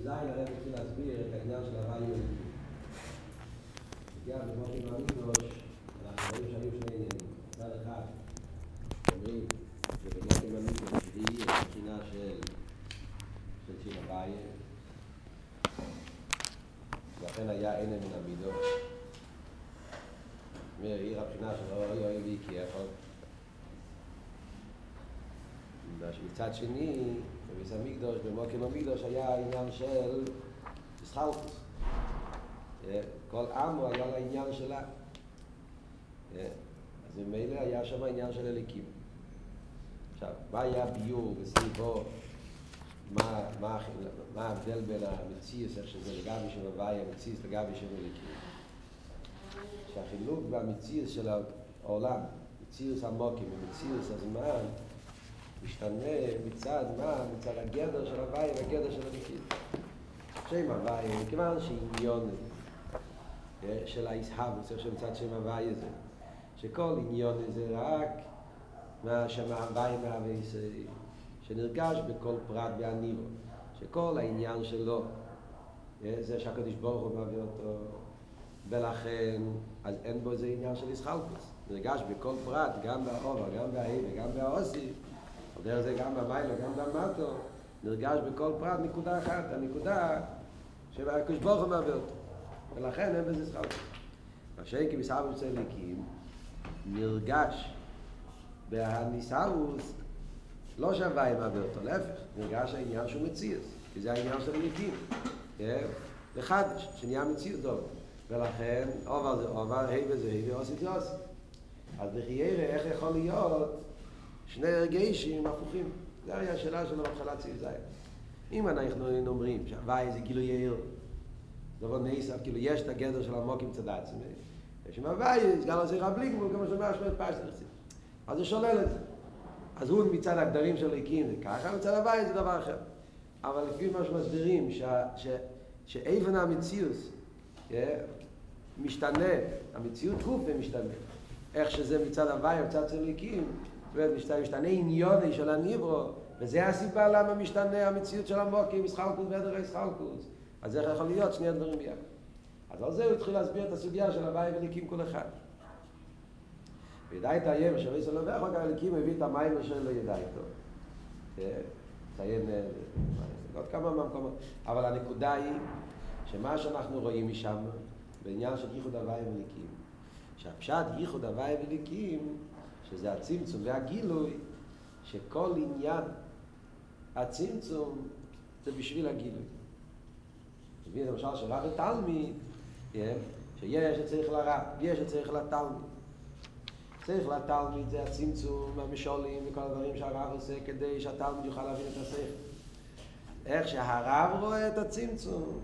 בזין הרב התחיל להסביר את העניין של הרעי יהודי. גם במושי מרידוש, אנחנו רואים שהיו שני עניינים. מצד אחד, אומרים שבמושי מרידוש היא הבחינה של שיר הרעי, ולכן היה ענה מן המידו. היא הבחינה של הרעי יהודי כי יכול. מצד שני, בביס המקדוש, במוקים המקדוש, היה עניין של סחלפוס. כל עם הוא היה לעניין שלה. אז ממילא היה שם העניין של הליקים. עכשיו, מה היה ביור בסביבו? מה ההבדל בין המציאס, איך שזה לגבי של הוואי, המציאס לגבי של הליקים? שהחילוק במציאס של העולם, מציאס המוקים ומציאס הזמן, משתנה מצד מה? מצד הגדר של הוואי והגדר של הליקים. שם הוואי, כמובן שעניון של ההסהבות, צריך שמצד שם הוואי הזה, שכל עניון הזה רק מה שהוואי מהווה ישראל, שנרגש בכל פרט והניבו, שכל העניין שלו, זה שהקדוש ברוך הוא מעביר אותו, ולכן אז אין בו איזה עניין של הסחלפוס. נרגש בכל פרט, גם באובר, גם בהאי וגם באוסי, דרך זה גם במיילו, גם במטו, נרגש בכל פרט נקודה אחת, הנקודה שהקדוש ברוך הוא מעביר אותו. ולכן אין בזה סחלפוס. השם כמסעבוס צדיקים נרגש בהניסאוס, לא שהוואי מעביר אותו, להפך, נרגש העניין שהוא מציאס, כי זה העניין של הליקים. וחדש, שנהיה מציאס דוב. ולכן עובר זה עובר, ה' וזה ה' ועושה זה עושה. אז בחיירה, איך יכול להיות שני הרגשים הפוכים? זו הרי השאלה שלנו בהתחלת סעיף ז'. אם אנחנו אומרים שהוואי זה גילוי יאיר, דבר נסף, כאילו יש את הגדר של עמוק עם צדה עצמי, יש עם הוואי, סגל עושה רבליק, והוא כמו שומע שמעת פשטרסים. אז הוא שולל את זה. אז הוא מצד הגדרים של הליקים זה ככה, מצד הוואי זה דבר אחר. אבל לפי מה שמסבירים, שאיפן המציאוס משתנה, המציאות תחוף ומשתנה. איך שזה מצד הוואי או מצד הליקים, משתנה עניוני של הניברו, וזה הסיבה למה משתנה המציאות של המוקים, סחלקוס ודרי סחלקוס. אז איך יכול להיות שני הדברים ביחד? אז על זה הוא התחיל להסביר את הסוגיה של הוואי וליקים כל אחד. וידע איתה ימה שריס הלווה, אחר כך הליקים הביא את המים של ידע איתו. תסיים עוד כמה מהמקומות. אבל הנקודה היא שמה שאנחנו רואים משם, בעניין של ייחוד הוואי וליקים, שהפשט ייחוד הוואי וליקים, שזה הצמצום והגילוי, שכל עניין הצמצום זה בשביל הגילוי. תבין, למשל, שרב ותלמיד, שיש שצריך לרב, יש שצריך לתלמיד. צריך לתלמיד זה הצמצום, המשולים וכל הדברים שהרב עושה כדי שהתלמיד יוכל להבין את השכל. איך שהרב רואה את הצמצום,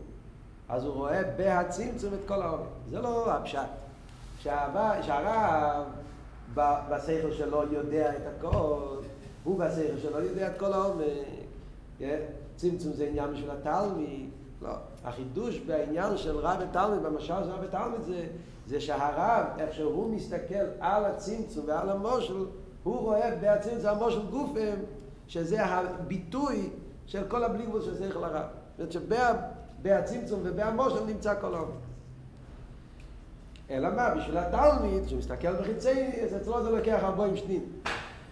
אז הוא רואה בהצמצום את כל העולם. זה לא הפשט. שהרב בשכל שלו יודע את הכל, הוא בשכל שלו יודע את כל העומק. צמצום זה עניין של התלמיד. לא. החידוש בעניין של רב ותלמיד, במשל של רב ותלמיד זה שהרב, איך שהוא מסתכל על הצמצום ועל המושל, הוא רואה בהצמצום המושל גופם, שזה הביטוי של כל הבלי גבול שצריך לרב. זאת אומרת שבהצמצום ובהמושל נמצא כל העומק. אלא מה? בשביל התלמיד, שמסתכל בחיצי, אז אצלו זה לוקח הרבה עם שנין.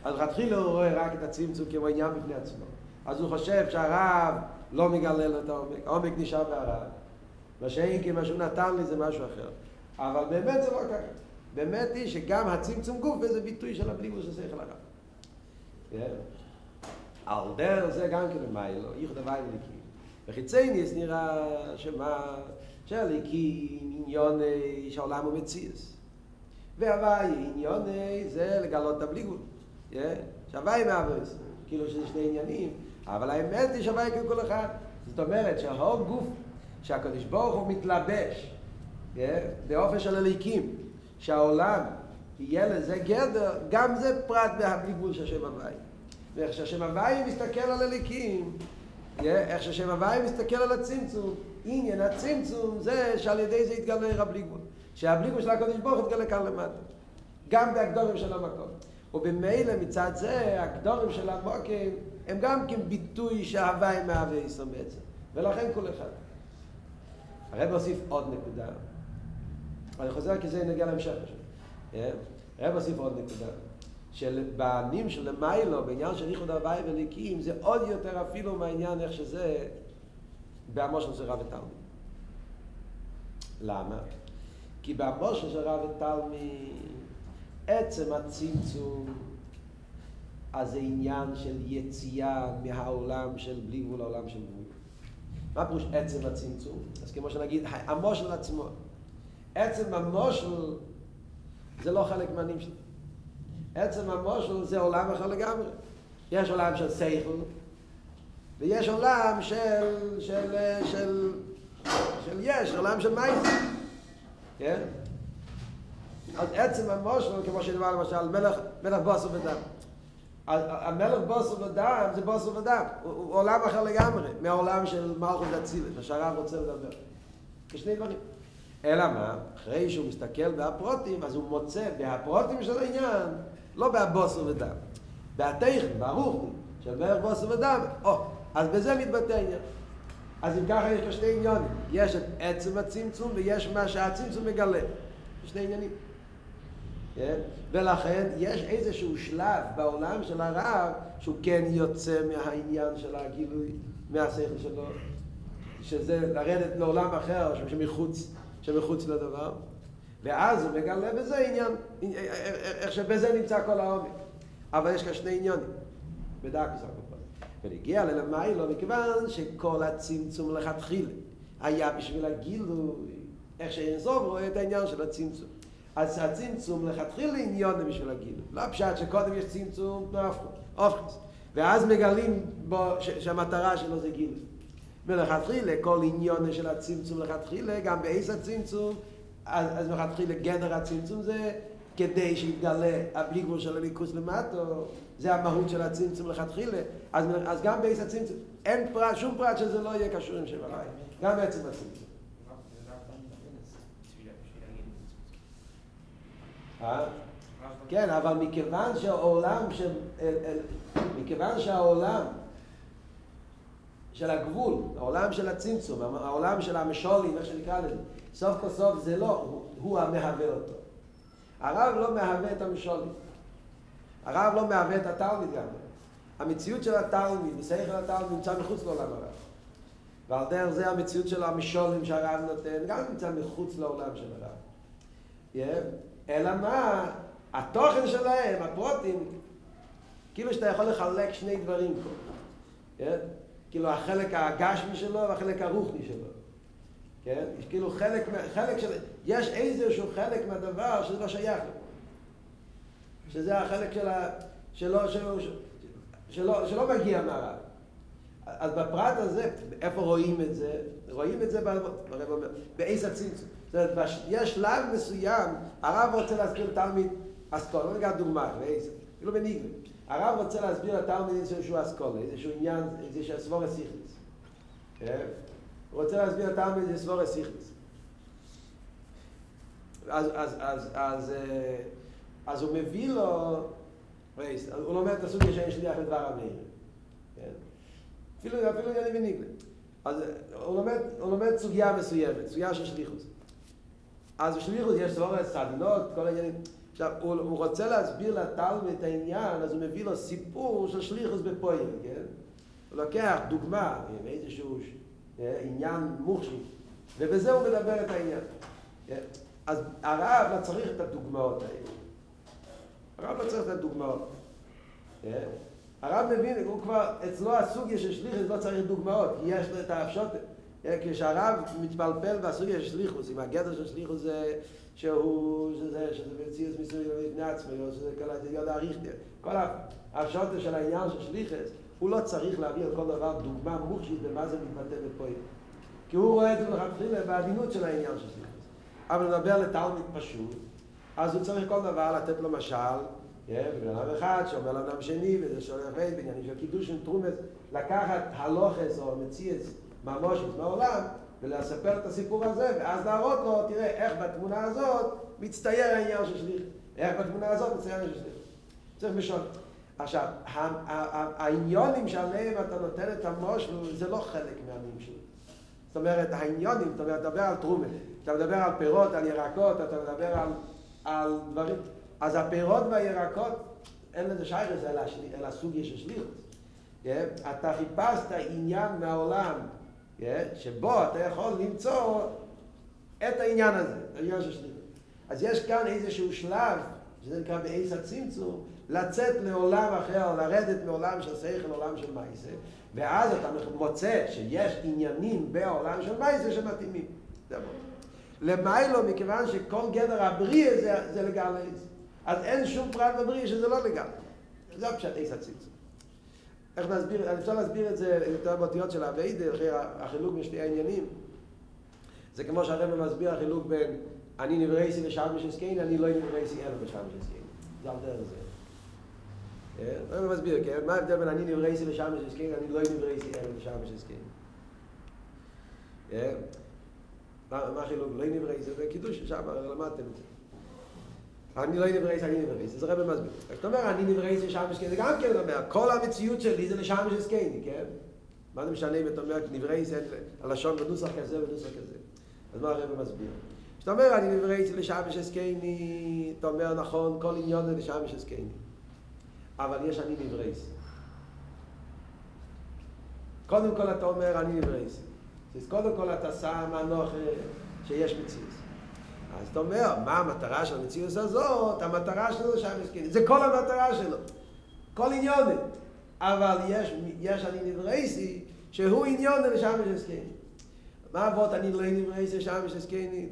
אז התחילה הוא רואה רק את הצמצום כמו עניין בפני עצמו. אז הוא חושב שהרב לא מגלה לו את העומק, העומק נשאר בהרב. מה שאין כי מה שהוא נתן לי זה משהו אחר. אבל באמת זה לא ככה. באמת היא שגם הצמצום גוף וזה ביטוי של הבליגבול שצריך לרב. על דר זה גם כבמיילו, ייחוד הוואי וליקים. בחיצי ניס נראה שמה... שהליקים עניוני שהעולם הוא מציאס. והוואי עניוני זה לגלות את הבלי גבול. שהוואי מעבס, כאילו שזה שני עניינים, אבל האמת היא שהוואי כאילו כל אחד. זאת אומרת שהאור גוף שהקדוש ברוך הוא מתלבש באופן של הליקים, שהעולם יהיה לזה גדר, גם זה פרט בבלי גבול של שם הוואי. ואיך שהשם הוואי מסתכל על הליקים, איך שהשם הוואי מסתכל על הצמצום, עניין הצמצום זה שעל ידי זה יתגלה הבלי גבול. שהבלי גבול של הקדוש ברוך הוא יתגלה כאן למטה. גם בהגדורים של המקום. ובמילא מצד זה, ההגדורים של המקום הם גם כביטוי שההוואי מהווה ישראל בעצם. ולכן כל אחד. הרב הוסיף עוד נקודה. אני חוזר כי זה נגיע להמשך פשוט. הרב הוסיף עוד נקודה. שבענים של מיילו, בעניין של ריחוד הוואי וליקים, זה עוד יותר אפילו מהעניין איך שזה באמושן של רב ותלמיד. למה? כי באמושן של רב ותלמיד, עצם הצמצום, אז זה עניין של יציאה מהעולם של בלי גבול לעולם של גבול. מה פירוש עצם הצמצום? אז כמו שנגיד, המושל עצמו. עצם המושל זה לא חלק מהנים שלו. עצם המושל זה עולם אחר לגמרי. יש עולם של שכל, ויש עולם של יש, עולם של מייס. כן? אז עצם המושל, כמו שדבר למשל, מלך בוס ובדם. המלך בוס ובדם זה בוס ובדם, הוא עולם אחר לגמרי, מהעולם של מלכות אצילת, שהרב רוצה לדבר. כשני דברים. אלא מה? אחרי שהוא מסתכל בהפרוטים, אז הוא מוצא בהפרוטים של העניין, לא בהבוס ובדם. בהתכן, ברוך, של מלך בוס ובדם, אז בזה מתבטא העניין. אז אם ככה יש כשני עניונים, יש את עצם הצמצום ויש מה שהצמצום מגלה. כשני עניינים. ולכן יש איזשהו שלב בעולם של הרב שהוא כן יוצא מהעניין של הגילוי, מהשכל שלו, שזה לרדת לעולם אחר שמחוץ לדבר, ואז הוא מגלה בזה עניין, איך שבזה נמצא כל העומק. אבל יש כאן שני עניונים בדרך כלל, ולהגיע ללמיילו, מכיוון שכל הצמצום לכתחילה היה בשביל הגילוי, איך שאין סוף רואה את העניין של הצמצום. אז הצמצום לכתחיל לעניון בשביל הגילוי. לא פשט שקודם יש צמצום, אופכס. ואז מגלים שהמטרה שלו זה גילוי. ולכתחיל כל עניון של הצמצום לכתחיל, גם בעיס הצמצום, אז לכתחיל גדר הצמצום זה כדי שיתגלה הבלי גבול של הליכוס למטו, זה המהות של הצמצום לכתחיל. אז גם בעיס הצמצום, אין פרט, שום פרט שזה לא יהיה קשור עם שבעלי. גם בעצם הצמצום. כן, אבל מכיוון שהעולם של הגבול, העולם של הצמצום, העולם של המשולים, איך שנקרא לזה, סוף כל סוף זה לא, הוא המהווה אותו. הרב לא מהווה את המשולים. הרב לא מהווה את התלמיד גם. המציאות של התלמיד, בשכל התלמיד נמצא מחוץ לעולם הרב. ועל דרך זה המציאות של המשולים שהרב נותן, גם נמצא מחוץ לעולם של הרב. אלא מה? התוכן שלהם, הפרוטים, כאילו שאתה יכול לחלק שני דברים פה. כאילו החלק הגשמי שלו והחלק הרוחני שלו. כן? יש כאילו חלק של... יש איזשהו חלק מהדבר שזה לא שייך לו. שזה החלק שלא מגיע מהרב. אז בפרט הזה, איפה רואים את זה? רואים את זה בעיס הצמצום. זאת אומרת, יש שלב מסוים, הרב רוצה להסביר לתלמיד אסכולה, לא נגע דוגמה, כאילו בניגלה. הרב רוצה להסביר לתלמיד איזשהו אסכולה, איזשהו עניין, איזשהו סבורה סיכלס. הוא רוצה להסביר לתלמיד איזשהו סבורה סיכלס. אז הוא מביא לו, הוא לומד את הסוגיה שאין שליח לדבר המהיר. אפילו עניין בניגלה. אז הוא לומד סוגיה מסוימת, סוגיה של שליחוס. אז בשליחות יש סבורת סדנות, כל העניינים. עכשיו, הוא רוצה להסביר לתלמיד את העניין, אז הוא מביא לו סיפור של שליחות בפועל, כן? הוא לוקח דוגמה, איזשהו עניין מוחשי, ובזה הוא מדבר את העניין. אז הרב לא צריך את הדוגמאות האלה. הרב לא צריך את הדוגמאות. הרב מבין, הוא כבר, אצלו הסוגיה של שליחות לא צריך דוגמאות, כי יש לו את ההפשוטת. כשהרב מתבלבל בסוגיה של שליחוס, אם הגדר של שליחוס זה שזה מציאות מסוים לפני עצמי, או שזה ידע אריכטר, כל ההפשטה של העניין של שליחוס, הוא לא צריך להביא על כל דבר דוגמה מוחשית במה זה מתבטא בפועל. כי הוא רואה את זה לכתחילה בעדינות של העניין של שליחוס. אבל נדבר לתלמיד פשוט, אז הוא צריך כל דבר לתת לו משל, בן אדם אחד שאומר לאדם שני, וזה שולח בעניינים של קידוש ותרומס, לקחת הלוחס או מציאס, מהמושת מהעולם, ולספר את הסיפור הזה, ואז להראות לו, תראה איך בתמונה הזאת מצטייר העניין של שליח. איך בתמונה הזאת מצטייר העניין של שליח. צריך משול. עכשיו, העניונים שעליהם אתה נותן את המוש, זה לא חלק מהנמשל. זאת אומרת, העניונים, אתה מדבר על תרומת, אתה מדבר על פירות, על ירקות, אתה מדבר על דברים. אז הפירות והירקות, אין לזה שייכות, אלא סוגיה של שליחות. אתה חיפשת עניין מהעולם, שבו אתה יכול למצוא את העניין הזה, העניין של שליחות. אז יש כאן איזשהו שלב, שזה נקרא בעץ הצמצום, לצאת לעולם אחר, לרדת מעולם של שכל, לעולם של מייסה, ואז אתה מוצא שיש עניינים בעולם של מייסה שמתאימים. זה מאוד. למיילו, מכיוון שכל גדר הבריא זה לגל העץ. אז אין שום פרט בבריא שזה לא לגל. זה פשוט עץ הצמצום. איך נסביר, אני אפשר להסביר את זה יותר באותיות של הווידה, אחרי החילוק משתי העניינים. זה כמו שהרב מסביר החילוק בין אני נברייסי לשעת משנסקיין, אני לא נברייסי אלו בשעת משנסקיין. זה על דרך זה. אני מסביר, מה ההבדל בין אני נברייסי לשעת משנסקיין, אני לא נברייסי אלו בשעת משנסקיין? מה החילוק? לא נברייסי, זה קידוש שם, למדתם את זה. אני לא נברייסי, אני נברייסי, זה רב מסביר. זאת אומרת, אני נברייסי לשעת משנסקיין, זה גם כן אומר, כל המציאות שלי זה לשעת משנסקיין, כן? מה זה משנה אם אתה אומר, נברייסי הלשון בנוסח כזה ובנוסח כזה? אז מה הרב מסביר? זאת אומרת, אני נברייסי לשמש אסקייני, אתה אומר נכון, כל עניון זה לשמש אסקייני. אבל יש אני נברייסי. קודם כל אתה אומר, אני נברייסי. אז קודם כל אתה שם אנוך שיש מציאות. אז אתה אומר, מה המטרה של המציאות הזאת? המטרה שלו זה לשמש אסקייני. זה כל המטרה שלו. כל עניון. אבל יש אני נברייסי, שהוא עניון זה לשמש אסקייני. מה עבוד אני לא נברייסי, לשמש אסקייני?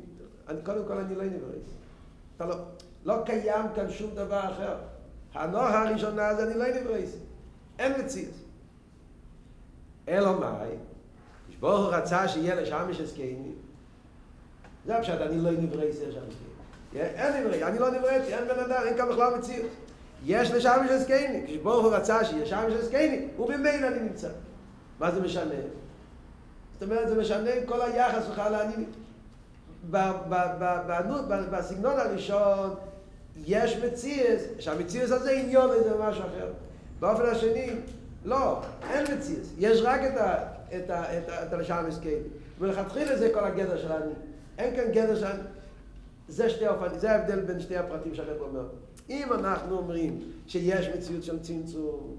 קודם כל אני לא נברייס. אתה לא קיים כאן שום דבר אחר. הנוחה הראשונה זה אני לא נברייס. אין מציאות. אלא מאי, כשבורך הוא רצה שיהיה לשמש אסקייני, זה פשוט, אני לא נברייס, יש אסקייני. אין נברייס, אני לא נברייס, אין בן אדם, אין כאן בכלל מציאות. יש לשמש אסקייני, כשבורך הוא רצה שיהיה לשמש אסקייני, ובמילא אני נמצא. מה זה משנה? זאת אומרת, זה משנה כל היחס שלך לעני. בסגנון הראשון יש מציאות, שהמציאות הזה עניון זה משהו אחר. באופן השני, לא, אין מציאות, יש רק את הלשם הסכם. ולכתחילה זה כל הגדר שלנו, אין כאן גדר שלנו. זה ההבדל בין שתי הפרטים שאנחנו אומרים. אם אנחנו אומרים שיש מציאות של צמצום,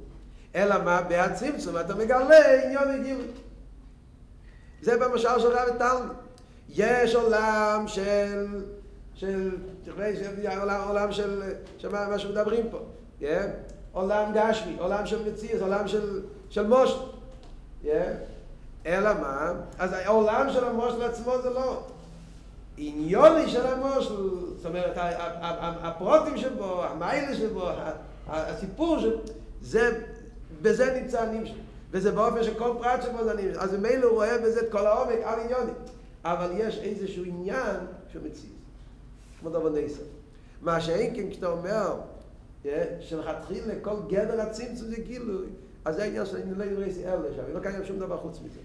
אלא מה? בהצמצום אתה מגלה עניון הגיוני. זה במשל של רב תלמיד. יש עולם של מה שמדברים פה, עולם גשמי, עולם של מציאות, עולם של מושל, אלא מה? אז העולם של המושל עצמו זה לא עניוני של המושל, זאת אומרת הפרוטים שבו, המיילה שבו, הסיפור שבו, בזה נמצא הנמשל, וזה באופן שכל פרט שבו זה נמשל, אז ממילא הוא רואה בזה את כל העומק על עניוני. אבל יש איזשהו עניין שמציז. כמו דבר נסע. מה שאין כן כשאתה אומר, שלכתחיל לכל גדר הצמצו זה גילוי, אז זה העניין שאני לא נברייסי אלה שם, אני לא קיים שום דבר חוץ מזה.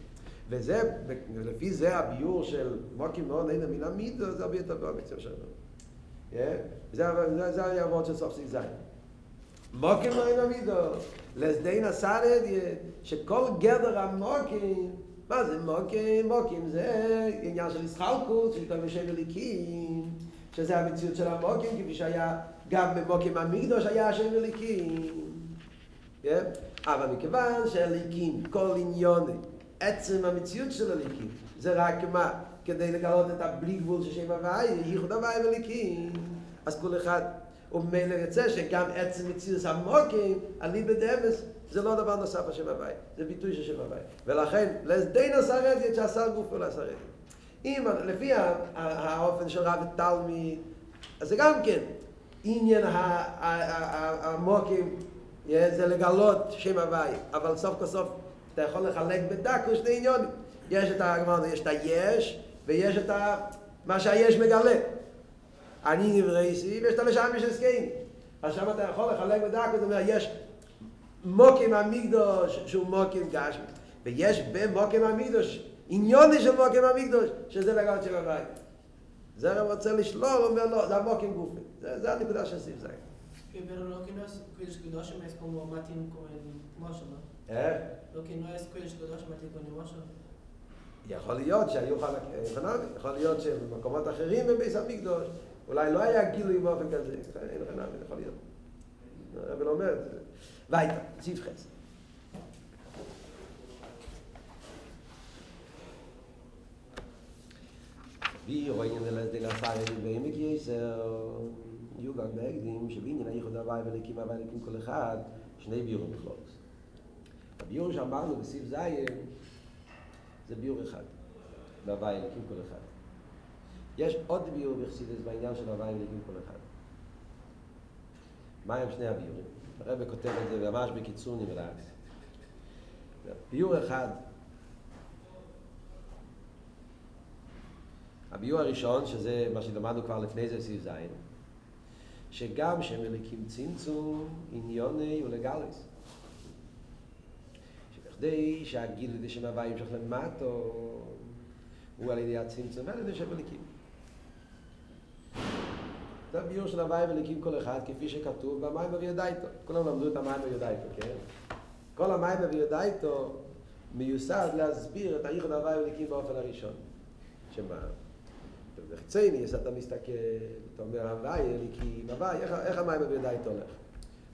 וזה, לפי זה הביור של מוקי מאוד אין המילה מידו, זה הרבה יותר באמצע שלנו. זה היה עבוד של סוף סיזיין. מוקי מאוד אין המידו, לסדין הסלד, שכל גדר המוקים, מה זה מוקים? מוקים זה עניין של ישחלקות, של תלמישי וליקים, שזה המציאות של המוקים, כפי שהיה גם במוקים המקדוש היה השם וליקים. אבל מכיוון שהליקים, כל עניוני, עצם המציאות של הליקים, זה רק מה? כדי לגלות את הבלי גבול של שם הוואי, ייחוד הוואי וליקים. אז כל אחד אומר יוצא שגם עצם מציאות המוקים, עלי בדמס, זה לא דבר נוסף השם הוואי, זה ביטוי של שם הוואי. ולכן, לסדין הסרדית שעשר גוף ולא הסרדית. אם, לפי האופן של רב תלמיד, אז זה גם כן, עניין המוקים זה לגלות שם הוואי, אבל סוף כסוף אתה יכול לחלק בדקו שני עניונים. יש את היש ויש את מה שהיש מגלה. אני נברייסי ויש את לשמש אסקייני. אז שם אתה יכול לחלק בדקו, זאת אומרת, יש מוקים המקדוש שהוא מוקים גשמי, ויש במוקים המקדוש עניוני של מוקים המקדוש שזה לגלות שם הוואי. זה הרב רוצה לשלול, אומר לא, זה המוקים גופי. זה הנקודה של סעיף ז'. pero lo que no es cuidado mais como Martin com משה, לא? לא כי לא יש כדוש Martin com משה. יכול להיות שהיו חלק, יכול להיות שבמקומות אחרים בבית המקדוש, אולי לא היה גילוי באופן כזה, אין רנן, יכול להיות. הרב לא אומר את זה. ואיתה, סעיף חס. Vi רואים ללזדי לסער בעמק יסר, יהיו גם בהקדים שבעניין הייחוד הוואי ולקים הוואי לקים כל אחד, שני ביורים בכלול. הביור שאמרנו בסעיף זיין, זה ביור אחד, בהוואי אלוקים כל אחד. יש עוד ביור בחסידות בעניין של הוואי אלוקים כל אחד. מה הם שני הביורים? הרב כותב את זה ממש בקיצור נמרץ. ביור אחד, הביור הראשון, שזה מה שלמדנו כבר לפני זה סעיף זין, שגם שהם אלוקים צמצום, עניוני ולגלויס. כדי שהגיל לידי שם הוואים שלך למטו הוא על ידי הצמצום ועל ידי שם מליקים. זה הביור של הוואים מליקים כל אחד כפי שכתוב במים אביודאיתו. כולם למדו את המים אביודאיתו, כן? כל המים אביודאיתו מיוסד להסביר את הייחוד הוואים מליקים באופן הראשון. שמה? זה חצייני, אתה מסתכל, אתה אומר הוואים מליקים, הוואים, איך המים אביודאיתו הולך?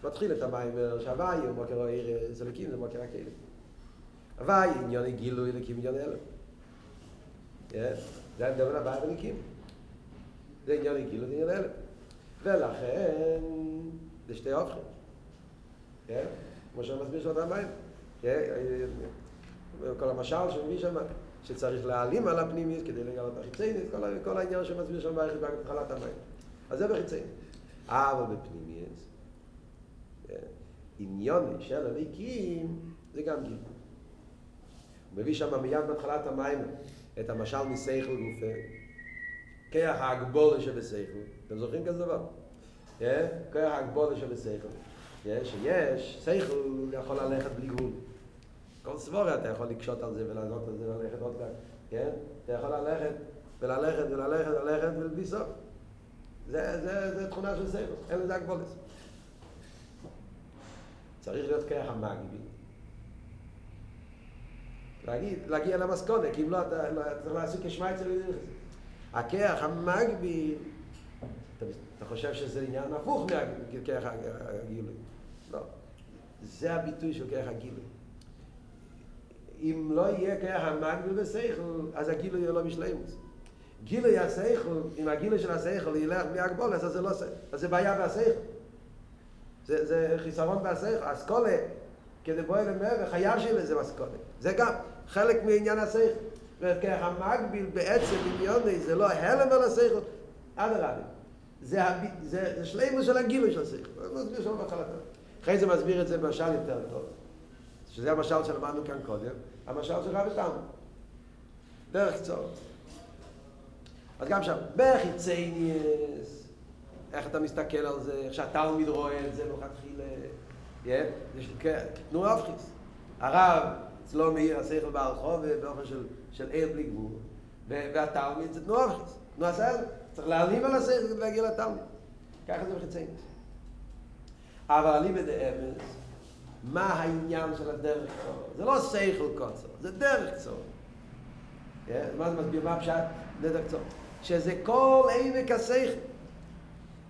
מתחיל את המים שהוואים, הוא מוקר העיר זלקים, זה מוקר הכלים. הוואי, עניוני גילוי לקים עניון אלם. זה הדבר הבא ולקים. זה עניוני גילוי עניון אלם. ולכן, זה שתי הופכים. כמו שאני מסביר שעות המים. כל המשל שמביא שם, שצריך להעלים על הפנימית כדי לגלות החיציינים, כל העניין שמסביר שם בערך בהתחלת המים. אז זה בחיציינים. אבל בפנימית, עניוני של הלקים, זה גם גילוי. הוא מביא שם מיד בהתחלת המים את המשל מסייכל גופה, כיח ההגבולה שבסייכל, אתם זוכרים כזה דבר? כיח ההגבולה שבסייכל, שיש, סייכל יכול ללכת בלי גבול. כל סבורה אתה יכול לקשות על זה ולענות על זה וללכת עוד כך, אתה יכול ללכת וללכת וללכת וללכת ולבלי סוף. זה תכונה של סייכל, אין לזה הגבולה. צריך להיות כיח המאגבי. להגיע למסקונה, כי אם לא, אתה צריך לעשות כשמייצר לדרך הזה. הכיח המגביל, אתה חושב שזה עניין הפוך מהכיח הגילוי. לא. זה הביטוי של כיח הגילוי. אם לא יהיה כיח המגביל בסייכל, אז הגילוי יהיה לא משלמות. גילוי הסייכל, אם הגילוי של הסייכל ילך מהגבול, אז זה לא סייכל. אז זה בעיה בסייכל. זה חיסרון בסייכל. אז כל כדי בוא אלה מעבר, חייב שיהיה לזה מסקונה. זה גם חלק מעניין השכל. וכך המקביל בעצם, עניוני, זה לא הלם על השכל, עד הרבי. זה שלמות של הגילוי של השכל. זה מסביר שם בהתחלה. אחרי זה מסביר את זה במשל יותר טוב. שזה המשל שלמדנו כאן קודם, המשל של רבי שלמה. דרך קצור. אז גם שם, בחיצייניס, איך אתה מסתכל על זה, איך שהתלמיד רואה את זה, מלכתחילה. זה תנוע הפכיס. הרב אצלו מאיר השכל בעל חובב באופן של עיר בלי גבור, והתלמיד זה תנוע הפכיס. תנוע השכל, צריך להעלים על השכל כדי להגיע לתלמיד. ככה זה בחיצייניס. אבל אליבא דאמס, מה העניין של הדרך קצור? זה לא שכל קצור, זה דרך קצור. מה זה מסביר? מה הפשט? דרך קצור. שזה כל עמק השכל.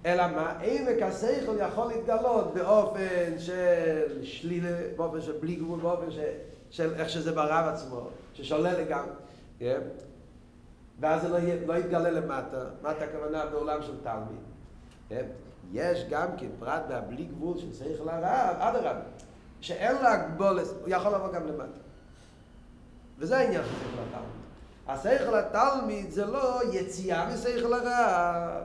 אלא מה? עמק השכל יכול להתגלות באופן של שלילה, באופן של בלי גבול, באופן של איך שזה ברב עצמו, ששולל לגמרי. ואז זה לא יתגלה למטה, מטה הכוונה בעולם של תלמיד. יש גם כפרט מהבלי גבול של שכל הרב, עד הרב, שאין לו הגבול, הוא יכול לבוא גם למטה. וזה העניין של שכל התלמיד. השכל התלמיד זה לא יציאה משכל הרב,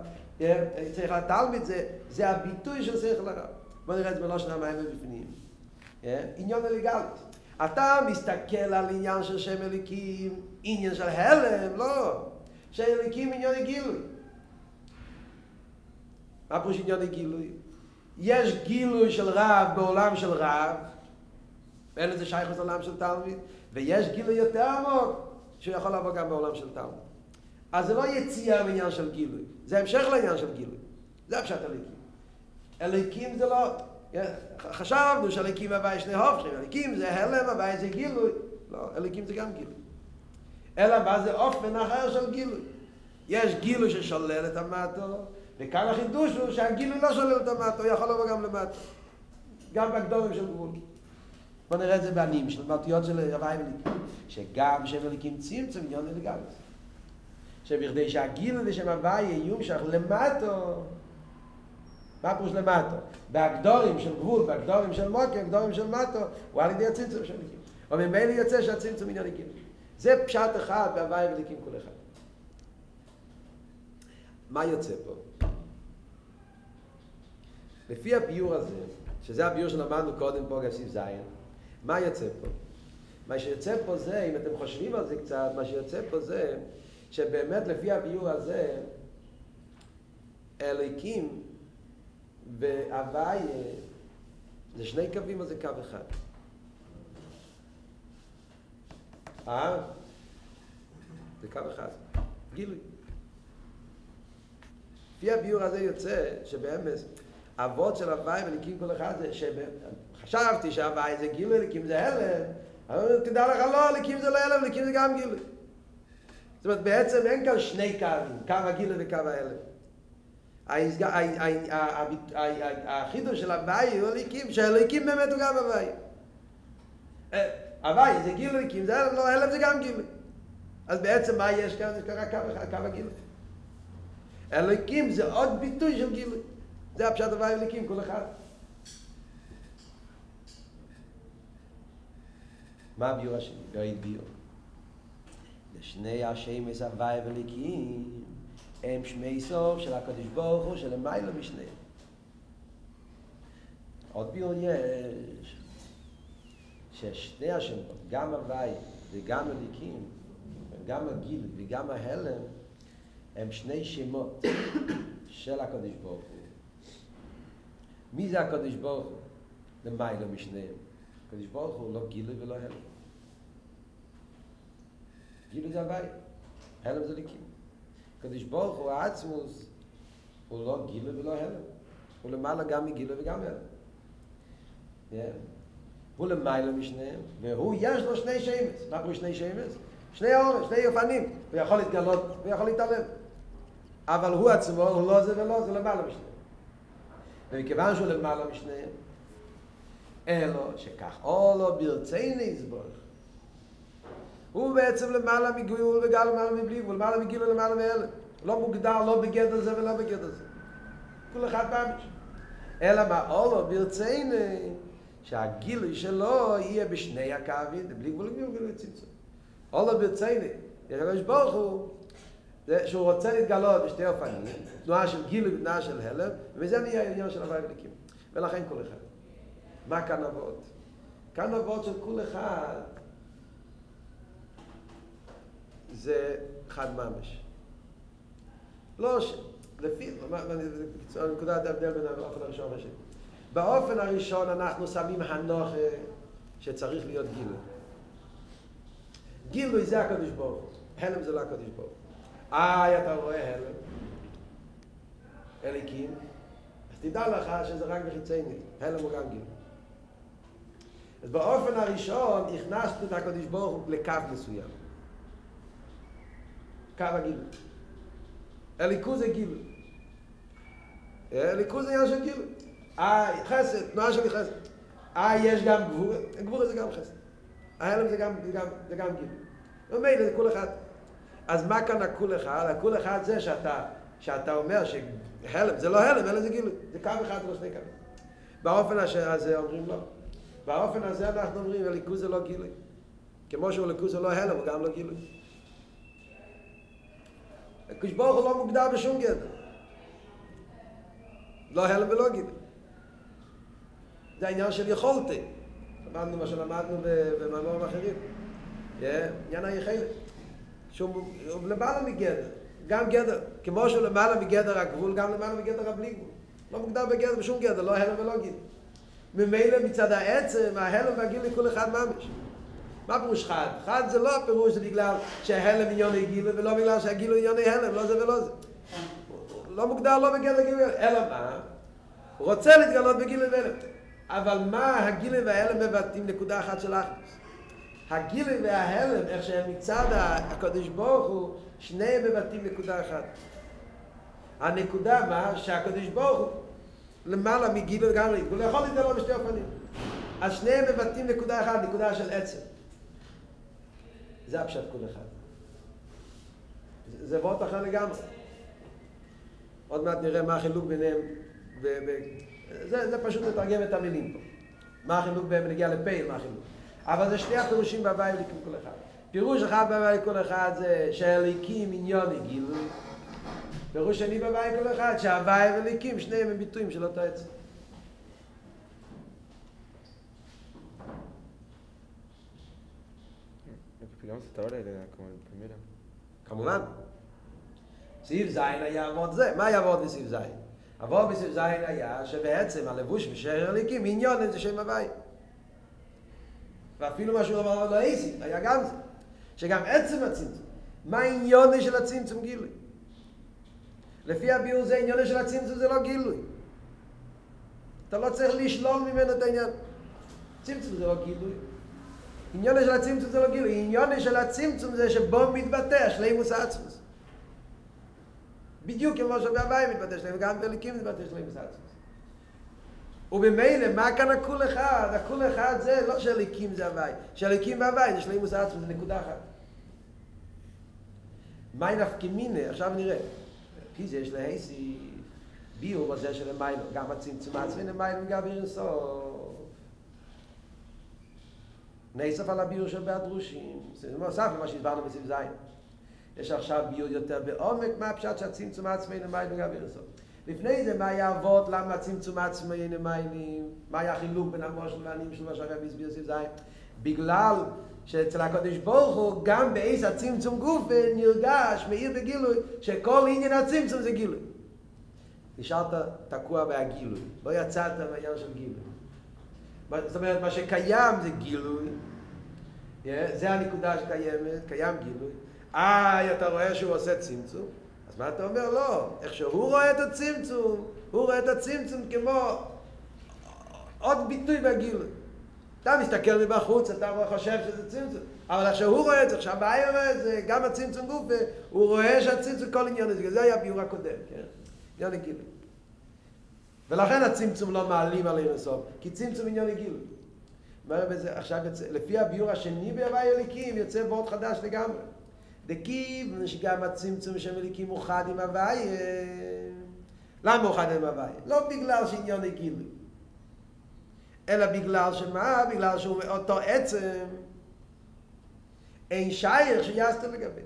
שכל התלמיד זה הביטוי של שכל הרב. בוא נראה את זה בלושן המים ובפנים. עניון אלגלית. אתה מסתכל על עניין של שם אליקים, עניין של הלם, לא. שם אליקים עניון הגילוי. מה פרוש עניון הגילוי? יש גילוי של רב בעולם של רב, ואין לזה שייכות לעולם של תלמיד, ויש גילוי יותר עמוק, שהוא יכול לבוא גם בעולם של תלמיד. אז זה לא יציאה מעניין של גילוי. זה המשך לעניין של גילוי. זה הפשט הליקי. אלוהיקים זה לא, חשבנו שאלוהיקים הווי שני הופכים, אלוהיקים זה הלם, הווי זה גילוי, לא, אלוהיקים זה גם גילוי. אלא מה זה אופן אחר של גילוי. יש גילוי ששולל את המטו, וכאן החידוש הוא שהגילוי לא שולל את המטו, יכול לבוא גם למטו. גם בגדורים של גבול. בוא נראה את זה בעניים, של מטויות של הווי וליקים. שגם שם אלוהיקים צמצם עניין אלגנס. שבכדי שהגילוי ושם הווי איום שאנחנו למטו, מה פרוש למטו? בהגדורים של גבול, בהגדורים של מוקר, בהגדורים של מטו, הוא על ידי הצמצום של הליקים. וממילא יוצא שהצמצום עניין הליקים. זה פשט אחד בהווי וליקים כל אחד. מה יוצא פה? לפי הביור הזה, שזה הביור שלמדנו קודם פה, גסיף זיין, מה יוצא פה? מה שיוצא פה זה, אם אתם חושבים על זה קצת, מה שיוצא פה זה, שבאמת לפי הביור הזה, הליקים, והווי זה שני קווים, אז זה קו אחד. זה קו אחד. גילוי. לפי הביור הזה יוצא שבאמס, אבות של הווי וליקים כל אחד זה חשבתי שהווי זה גילוי, ליקים זה הלם. אבל תדע לך לא, ליקים זה לא הלם, ליקים זה גם גילוי. זאת אומרת, בעצם אין כאן שני קווים, קו הגילוי וקו ההלם. החידוש של הוואי הוא הליקים, שהליקים באמת הוא גם הוואי. הוואי זה גילוי, הליקים זה הלם, לא, הלם זה גם גילוי. אז בעצם מה יש כאן? יש ככה קו הגילוי. הליקים זה עוד ביטוי של גילוי. זה הפשט הוואי הליקים, כל אחד. מה הביור השני? גאית ביור. לשני השמס הוואי וליקים. הם שמי סוף של הקדוש ברוך הוא שלמיילו משניהם. עוד ביור יש ששני השמות, גם הווי וגם הליקים, גם הגיל וגם ההלם, הם שני שמות של הקדוש ברוך הוא. מי זה הקדוש ברוך הוא? למיילו משניהם. הקדוש ברוך הוא לא גיל ולא הלם. גיל זה הווי, הלם זה ליקים. הקדוש ברוך הוא העצמוס, הוא לא גילוי ולא הלם. הוא למעלה גם מגילוי וגם הלם. הוא למעלה משניהם, והוא יש לו שני שמש. מה קורה שני שמש? שני אורש, שני אופנים. הוא יכול להתגלות, הוא יכול להתעלם. אבל הוא עצמו, הוא לא זה ולא זה, למעלה משניהם. ומכיוון שהוא למעלה משניהם, אלו שכך אולו ברצי נסבור. הוא בעצם למעלה מגאול וגאל למעלה מבלי, הוא למעלה מגאול ולמעלה מהלם. לא מוגדר, לא בגדר זה ולא בגדר זה. כל אחד ממש. אלא מה אולו ברציינו, שהגילוי שלו יהיה בשני הקווים, בלי גבול ובלי צמצום. אולו ברציינו, הקדוש ברוך הוא, שהוא רוצה להתגלות בשתי אופנים, תנועה של גילוי ותנועה של הלם, וזה נהיה העניין של הווי וליקים. ולכן כל אחד. מה כאן עבוד? כאן עבוד של כל אחד, זה חד ממש. לא ש... לפי... נקודת ההבדל בין האופן הראשון והשני. באופן הראשון אנחנו שמים הנוח שצריך להיות גילוי. גילוי זה הקדוש ברוך הוא. הלם זה לא הקדוש ברוך הוא. אתה רואה הלם. אליקים. אז תדע לך שזה רק בחיצייני. הלם הוא גם גילוי. אז באופן הראשון הכנסנו את הקדוש ברוך הוא לקו מסוים. קו הגילוי. אליקו זה גילוי. אליקו זה עניין של גילוי. חסד, תנועה שלי חסד. יש גם גבור, גבור זה גם חסד. ההלם זה גם גילוי. ומילא זה כל אחד. אז מה כאן הכל אחד? הכל אחד זה שאתה אומר שהלם זה לא הלם, אלא זה גילוי. זה קו אחד ולא שני קווים. באופן הזה אומרים לא. באופן הזה אנחנו אומרים אליקו זה לא גילוי. כמו שהוא אליקו זה לא הלם, הוא גם לא גילוי. הקדוש ברוך הוא לא מוגדר בשום גדר. לא הלם ולא גילוי. זה העניין של יכולתי. למדנו מה שלמדנו במאמרים אחרים. עניין היכולת. שהוא למעלה מגדר. גם גדר. כמו שהוא למעלה מגדר הגבול, גם למעלה מגדר הבלי גבול. לא מוגדר בגדר בשום גדר, לא הלם ולא גילוי. ממילא מצד העצם, ההלם והגילוי כל אחד ממש. מה פירוש חד? חד זה לא הפירוש בגלל שההלם עניוני גילוי ולא בגלל שהגילוי עניוני הלם, לא זה ולא זה. לא מוגדר, לא בגלל גילוי, אלא מה? רוצה להתגלות בגילוי והלם. אבל מה הגילוי וההלם מבטאים? נקודה אחת של אחדות. הגילוי וההלם, איך שהם מצד הקדוש ברוך הוא, שניהם מבטאים נקודה אחת. הנקודה מה? שהקדוש ברוך הוא למעלה מגילוי גם להתגלות. הוא יכול להתגלות בשתי אופנים. אז שניהם מבטאים נקודה אחת, נקודה של עצם. זה הפשט כל אחד. זה ועוד אחר לגמרי. עוד מעט נראה מה החילוק ביניהם. זה פשוט לתרגם את המילים פה. מה החילוק בהם נגיע לפייל, מה החילוק. אבל זה שני הפירושים בהווה אלוקים כל אחד. פירוש אחד בהווה כל אחד זה שהאליקים עניון הגילוי. פירוש שני בהווה כל אחד שההווה ואליקים שניהם הם ביטויים של אותו עצם. Digamos hasta ahora era como el primero. כמובן. סעיף זין היה עבוד זה. מה היה עבוד בסעיף זין? עבוד בסעיף זין היה שבעצם הלבוש ושרר הליקים עניון את זה שם הווי. ואפילו משהו אמר לא איסי, היה גם זה. שגם עצם הצמצום. מה העניון של הצמצום גילוי? לפי הביאור זה העניון של הצמצום זה לא גילוי. אתה לא צריך לשלול ממנו את העניין. צמצום זה לא גילוי. עניון של הצמצום זה לא גילוי, עניון של הצמצום זה שבו מתבטא השלימוס העצמוס. בדיוק כמו שבהוויה מתבטא שלהם, גם בליקים מתבטא שלימוס העצמוס. ובמילא, מה כאן הכל אחד? הכל אחד זה לא שליקים זה הוויה, שליקים והוויה זה שלימוס העצמוס, זה נקודה אחת. מי נפקא מינה, עכשיו נראה. כי זה יש להיסי ביור בזה של המיינו, גם הצמצום העצמי למיינו וגם ברנסור. נאסף על הביור של הדרושים, זה נוסף למה שהסברנו בסעיף ז'. יש עכשיו ביור יותר בעומק, מה הפשט שהצמצום העצמי למיילים גם ברסוף. לפני זה מה היה אבות, למה הצמצום העצמי למיילים, מה היה החילוק בין המושל והנים של מה שהיה בסביר סעיף ז'. בגלל שאצל הקדוש ברוך הוא גם בעיס הצמצום גוף נרגש, מאיר בגילוי, שכל עניין הצמצום זה גילוי. נשארת תקוע בהגילוי, לא יצאת מהעניין של גילוי. זאת אומרת, מה שקיים זה גילוי, זה הנקודה שקיימת, קיים גילוי. אתה רואה שהוא עושה צמצום? אז מה אתה אומר? לא. איך שהוא רואה את הצמצום, הוא רואה את הצמצום כמו עוד ביטוי בגילוי. אתה מסתכל מבחוץ, אתה חושב שזה צמצום, אבל איך שהוא רואה את זה, כשהבעיה רואה את זה, גם הצמצום גוף, הוא רואה שהצמצום כל עניין הזה, זה היה הביור הקודם, כן? עניין הגילוי. ולכן הצמצום לא מעלים על הרסוף, כי צמצום עניין הגילוי. עכשיו יוצא, לפי הביור השני בהוויה אליקים, יוצא ועוד חדש לגמרי. דכיוון שגם הצמצום של אליקים הוא חד עם הוויה. למה הוא חד עם הוויה? לא בגלל שעניין הגילוי. אלא בגלל שמה? בגלל שהוא מאותו עצם. אין שייך שיעשת לגבי.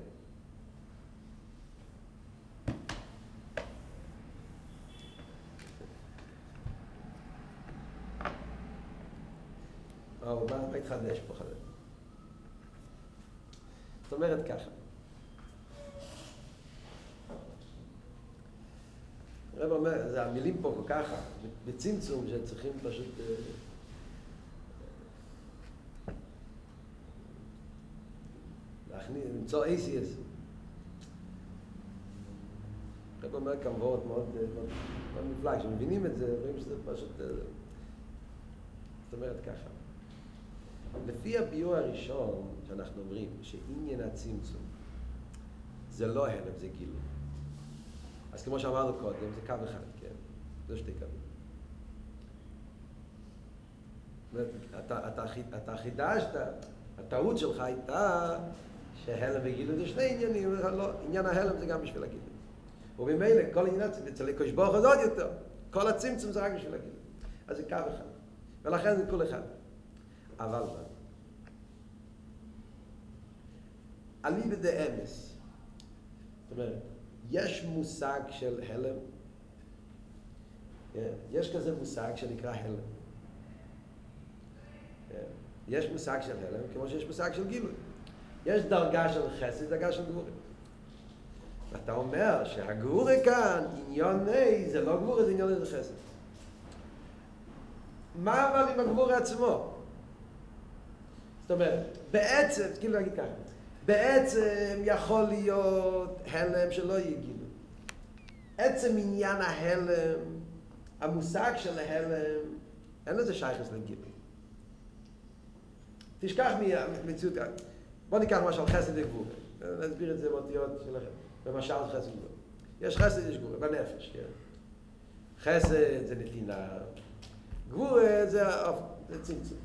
מה התחדש פה חדש? זאת אומרת ככה. הרב אומר, זה המילים פה ככה, בצמצום שצריכים פשוט... להכניס, למצוא ACS. הרב אומר כמובן מאוד מפלג, כשמבינים את זה, רואים שזה פשוט... זאת אומרת ככה. לפי הביור הראשון שאנחנו אומרים שעניין הצמצום זה לא הלם, זה גילוי. אז כמו שאמרנו קודם, זה קו אחד, כן? זה שתי קווים. אתה חידשת, הטעות שלך הייתה שהלם וגילוי זה שני עניינים, עניין ההלם זה גם בשביל הגילוי. ובמילא כל עניין הצמצום, אצל הקדוש ברוך הוא עוד יותר, כל הצמצום זה רק בשביל הגילוי. אז זה קו אחד, ולכן זה כל אחד. אבל מה? אליבא דאמס. זאת אומרת, יש מושג של הלם. יש כזה מושג שנקרא הלם. יש מושג של הלם כמו שיש מושג של גילוי. יש דרגה של חסד, דרגה של גבורה. ואתה אומר שהגבורה כאן, עניוני, זה לא גבורה, זה עניוני חסד. מה אבל עם הגבורה עצמו? זאת אומרת, בעצם, כאילו להגיד ככה, בעצם יכול להיות הלם שלא יהיה גילוי. עצם עניין ההלם המושג של ההלם, אין לזה שייכות לגיל. תשכח מהמציאות. בוא ניקח משהו על חסד וגבורה. נסביר את זה באותיות שלכם. במשל חסד וגבורה. יש חסד, יש גבורה, בנפש, כן? חסד זה נתינה. גבורה זה צמצום.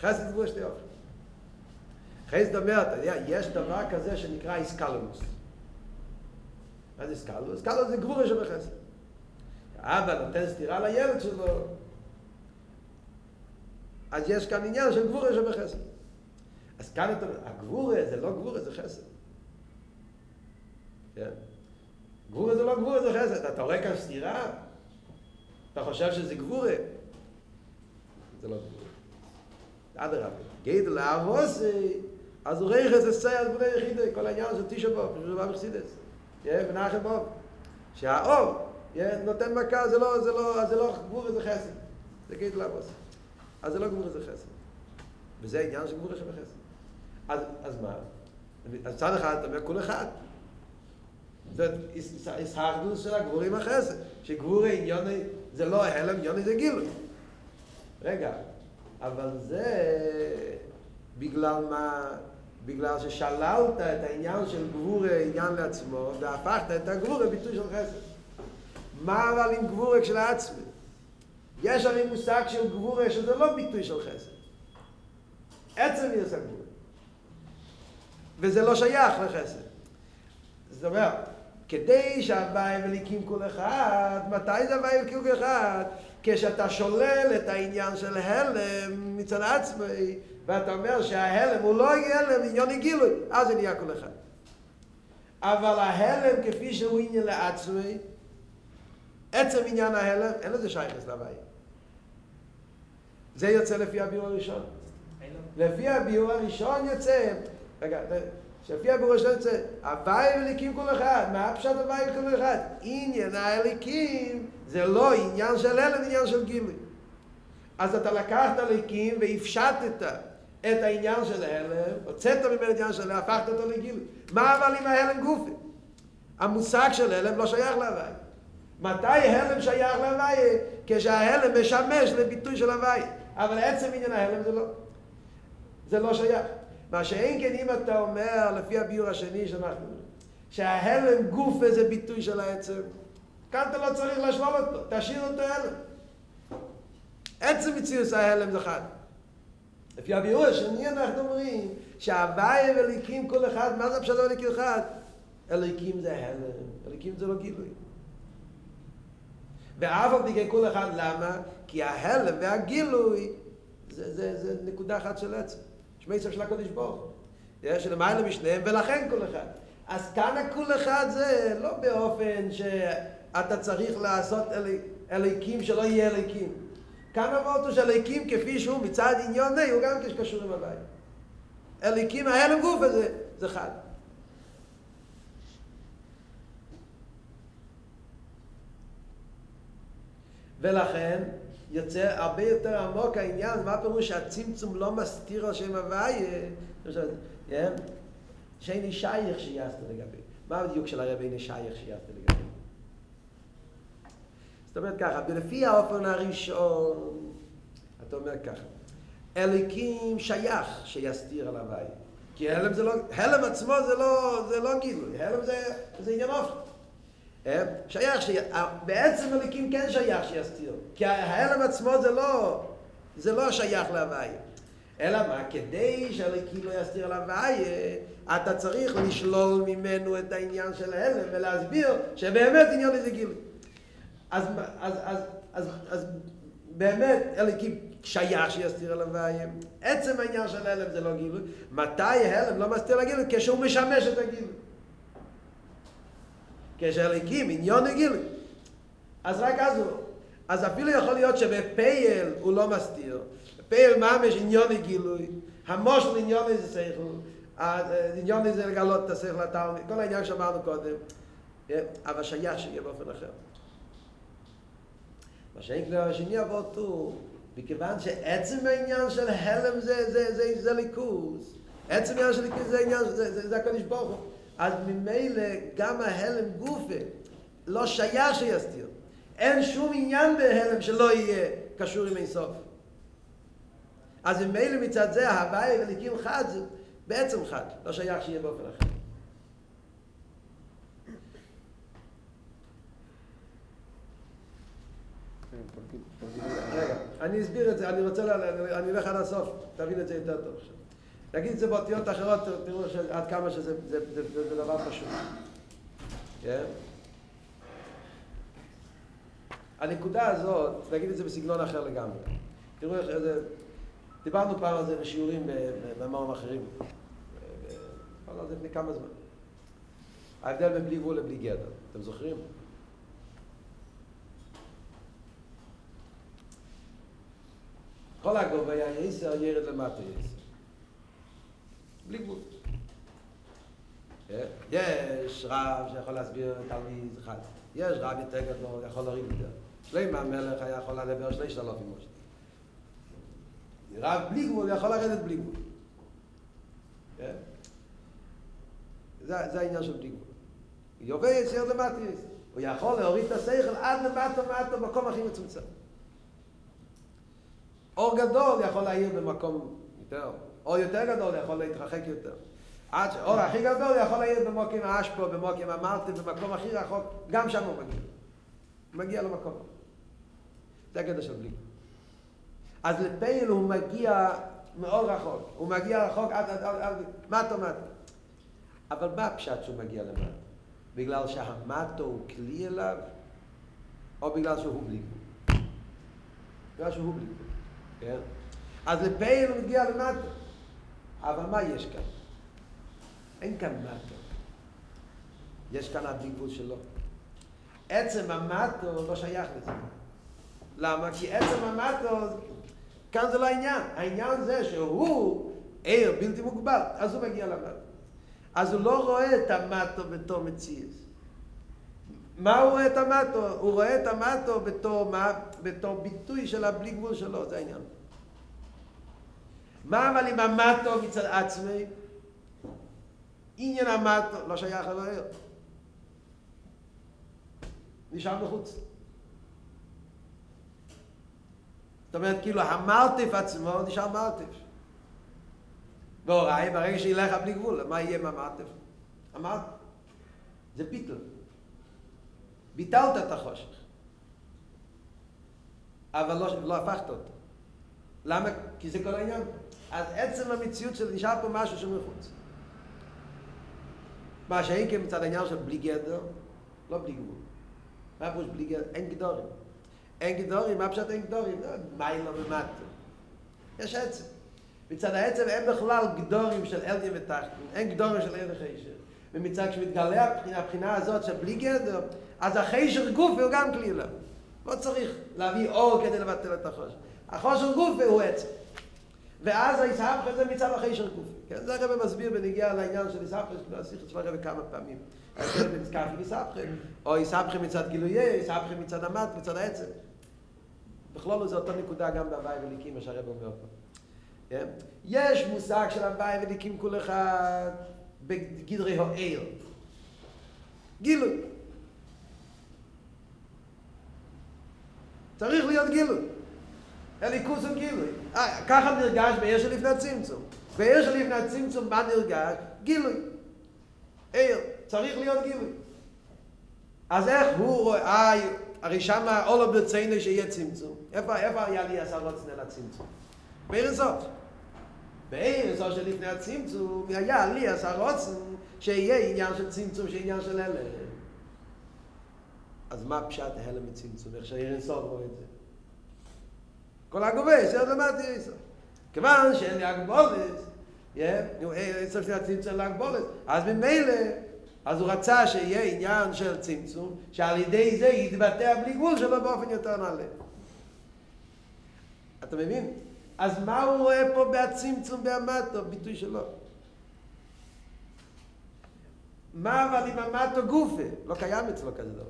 חסד גבורה שתי אופן. חסד אומרת, יש דבר כזה שנקרא איסקלמוס. מה זה איסקלמוס? איסקלמוס זה גבורה שבחסד. האבא נותן סתירה לילד שלו. אז יש כאן עניין של גבורה שבחסד. אז כאן אתה אומר, הגבורה זה לא גבורה, זה חסד. כן? גבורה זה לא גבורה, זה חסד. אתה רואה כאן סתירה? אתה חושב שזה גבורה? זה לא גבורה. עד הרב. גדל לעבוס, אז הוא ריח איזה סייאז בני יחידה, כל העניין של תשע בוב, שזה בא מחסידס. ונחם בוב. שהאוב נותן מכה, זה לא גבורה, זה חסד. זה גדל לעבוס. אז זה לא גבורה, זה חסד. וזה העניין של גבורה שבחסד. אז מה? אז צד אחד, אתה אומר, כל אחד. זאת הסחרדוס של הגבורה עם החסד. שגבורה עניוני זה לא הלם, עניוני זה גילוי. רגע, אבל זה בגלל מה? בגלל ששללת את העניין של גבורה עניין לעצמו, והפכת את הגבורה ביטוי של חסד. מה אבל עם גבורה כשלעצמו? יש הרי מושג של גבורה שזה לא ביטוי של חסד. עצם יש הגבורה. וזה לא שייך לחסד. זאת אומרת, כדי שהווי וליקים כל אחד, מתי זה הווי וליקים כל אחד? כשאתה שולל את העניין של הלם מצד עצמי, ואתה אומר שההלם הוא לא הלם, עניין גילוי, אז זה נהיה כל אחד. אבל ההלם כפי שהוא עניין לעצמי, עצם עניין ההלם, אין לזה שייכות להווי. זה יוצא לפי הביאור הראשון. לפי הביאור הראשון יוצא, רגע, לפי הביאור הראשון יוצא, הווי וליקים כל אחד, מה פשט הווי כל אחד? עניין ההליקים, זה לא עניין של הלם, עניין של גילוי. אז אתה לקחת הליקים והפשטת את העניין של ההלם, הוצאת ממנו עניין של הלם, הפכת אותו לגילוי. מה אבל עם ההלם גופי? המושג של הלם לא שייך להווי. מתי הלם שייך להווי? כשההלם משמש לביטוי של הווי. אבל עצם עניין ההלם זה לא. זה לא שייך. מה שאין כן אם אתה אומר, לפי הביור השני שאנחנו, שההלם גוף איזה ביטוי של העצם, כאן אתה לא צריך לשלול אותו, תשאיר אותו הלם. עצם מציאוס ההלם זה חד. לפי הביור השני אנחנו אומרים, שההווי וליקים כל אחד, מה זה פשוט וליקים אחד? הליקים זה הלם, הליקים זה לא גילוי. ואף על פי כל אחד, למה? כי ההלם והגילוי, זה נקודה אחת של עצם. שמייסר של הקודש בור. יש למעלה משניהם, ולכן כל אחד. אז כאן הכל אחד זה לא באופן שאתה צריך לעשות אליקים שלא יהיה אליקים. כאן עבור אותו שאליקים כפי שהוא מצד עניוני, הוא גם כשקשור עם הבית. אליקים, ההלם גוף הזה, זה חד. ולכן, יוצא הרבה יותר עמוק העניין, מה פירוש שהצמצום לא מסתיר על שם הווי, שאין ישייך שייסת לגבי. מה בדיוק של הרב אין ישייך שייסת לגבי? זאת אומרת ככה, לפי האופן הראשון, אתה אומר ככה, אליקים שייך שיסתיר על הווי, כי הלם עצמו זה לא גילוי, הלם זה עניין אופן. שייך בעצם הליקים כן שייך שיסתיר, כי ההלם עצמו זה לא שייך להווי. אלא מה? כדי שהליקים לא יסתיר להווי, אתה צריך לשלול ממנו את העניין של ההלם ולהסביר שבאמת עניין הזה גילוי. אז באמת הליקים שייך שיסתיר להווי. עצם העניין של ההלם זה לא גילוי. מתי ההלם לא מסתיר לגילוי? כשהוא משמש את הגילוי. כשהליקים, עניון הגילוי. אז רק אז הוא. אז אפילו יכול להיות שבפייל הוא לא מסתיר. בפייל ממש עניון הגילוי. המוש לעניון איזה שכל. עניון איזה לגלות את השכל לתלמיד. כל העניין שאמרנו קודם. אבל שייך שיהיה באופן אחר. מה שאני אבוא אותו, מכיוון שעצם העניין של הלם זה ליכוז. עצם העניין של ליכוז זה העניין, זה הקודש ברוך הוא. אז ממילא גם ההלם גופה לא שייך שיסתיר. אין שום עניין בהלם שלא יהיה קשור עם אינסוף. אז אם מילא מצד זה ההוויה והליקים חד, זה בעצם חד, לא שייך שיהיה באופן אחר. רגע, אני אסביר את זה, אני אלך עד הסוף, תבין את זה יותר טוב. להגיד את זה באותיות אחרות, תראו עד כמה שזה דבר פשוט. הנקודה הזאת, להגיד את זה בסגנון אחר לגמרי. תראו איך איזה... דיברנו פעם על זה בשיעורים במאמרים אחרים. דיברנו על זה לפני כמה זמן. ההבדל בין בלי גבול לבלי גדר. אתם זוכרים? כל הגובה היה יסר, ירד למטה יסר. בלי גבול. יש רב שיכול להסביר תלמיד אחד. יש רב יותר גדול, יכול להוריד יותר. שלמה המלך היה יכול לדבר 3,000 מושת. רב בלי גבול יכול לרדת בלי גבול. זה העניין של בלי גבול. יובה יסר למטה יסר. הוא יכול להוריד את השכל עד למטה, במקום הכי מצומצם. אור גדול יכול להאיר במקום יותר, אור יותר גדול יכול להתרחק יותר. אור הכי גדול יכול להאיר במוקם האשפו, במוקם המרטה, במקום הכי רחוק, גם שם הוא מגיע. הוא מגיע למקום. זה הגדול של בלי. אז לפייל הוא מגיע מאוד רחוק. הוא מגיע רחוק עד מטו מטו. אבל מה הפשט שהוא מגיע למטו? בגלל שהמטו הוא כלי אליו, או בגלל שהוא בלי? בגלל שהוא בלי. אז לפעיל הוא מגיע למטה, אבל מה יש כאן? אין כאן מטה, יש כאן הבלי גבול שלו. עצם המטה לא שייך לזה. למה? כי עצם המטה, כאן זה לא העניין. העניין זה שהוא עיר בלתי מוגבל, אז הוא מגיע למטה. אז הוא לא רואה את המטה בתור מציאות. מה הוא רואה את המטו? הוא רואה את המטו בתור ביטוי של הבלי גבול שלו, זה העניין. מה אבל עם המטו מצד עצמי? עניין המטו לא שייך לבאר. נשאר בחוץ. זאת אומרת, כאילו המרטף עצמו נשאר מרטף. והוראי, ברגע שילך הבלי גבול, מה יהיה עם המרטף? המרטף. זה ביטל. ביטלת את החושך, אבל לא הפכת אותו. למה? כי זה כל העניין. אז עצם המציאות של נשאר פה משהו שמחוץ. מה שאין כמצד העניין של בלי גדר, לא בלי גבול. מה פרוש בלי גדר? אין גדורים. אין גדורים, מה פשוט אין גדורים? מיילה ומטה. יש עצם. מצד העצם אין בכלל גדורים של אליה ותחתן, אין גדורים של אליה וחיישר. ומצד כשמתגלה הבחינה הזאת של בלי גדר, אז החיישר גופי הוא גם כלי אליו. לא צריך להביא אור כדי לבטל את החושך. החושך גופי הוא עצם. ואז ההסהפך הזה מצב החיישר גופי. זה הרב מסביר בנגיע לעניין של הסהפך, לא השיח את שלך בכמה פעמים. ההסהפך מצד הסהפך, או הסהפך מצד גילויה, הסהפך מצד המת, מצד העצם. בכלול זה אותו נקודה גם בהוואי וליקים, מה שהרב אומר פה. יש מושג של הוואי וליקים כל אחד בגדרי העיר. גילוי. צריך להיות גילוי. הליכוס הוא גילוי. ככה נרגש בעיר שלפני הצמצום. בעיר שלפני הצמצום, מה נרגש? גילוי. עיר. צריך להיות גילוי. אז איך הוא רואה... הרי שמה עולה בלציני שיהיה צמצום. איפה היה לי עשרות סנן הצמצום? בעיר הסוף. בעיר הסוף שלפני הצמצום, היה לי עשרות סנן שיהיה עניין של צמצום, שיהיה עניין של הלם. אז מה פשט הלם מצמצום? איך שהעיר הסוף רואה את זה? כל הגובה, שאיר למטה יסר. כיוון שאין לי הגבולת, יסר שני הצמצום להגבולת, אז ממילא, אז הוא רצה שיהיה עניין של צמצום, שעל ידי זה יתבטא בלי גבול שלו באופן יותר נעלה. אתה מבין? אז מה הוא רואה פה בהצמצום בהמטו, ביטוי שלו? מה אבל עם המטו גופה? לא קיים אצלו כזה דבר.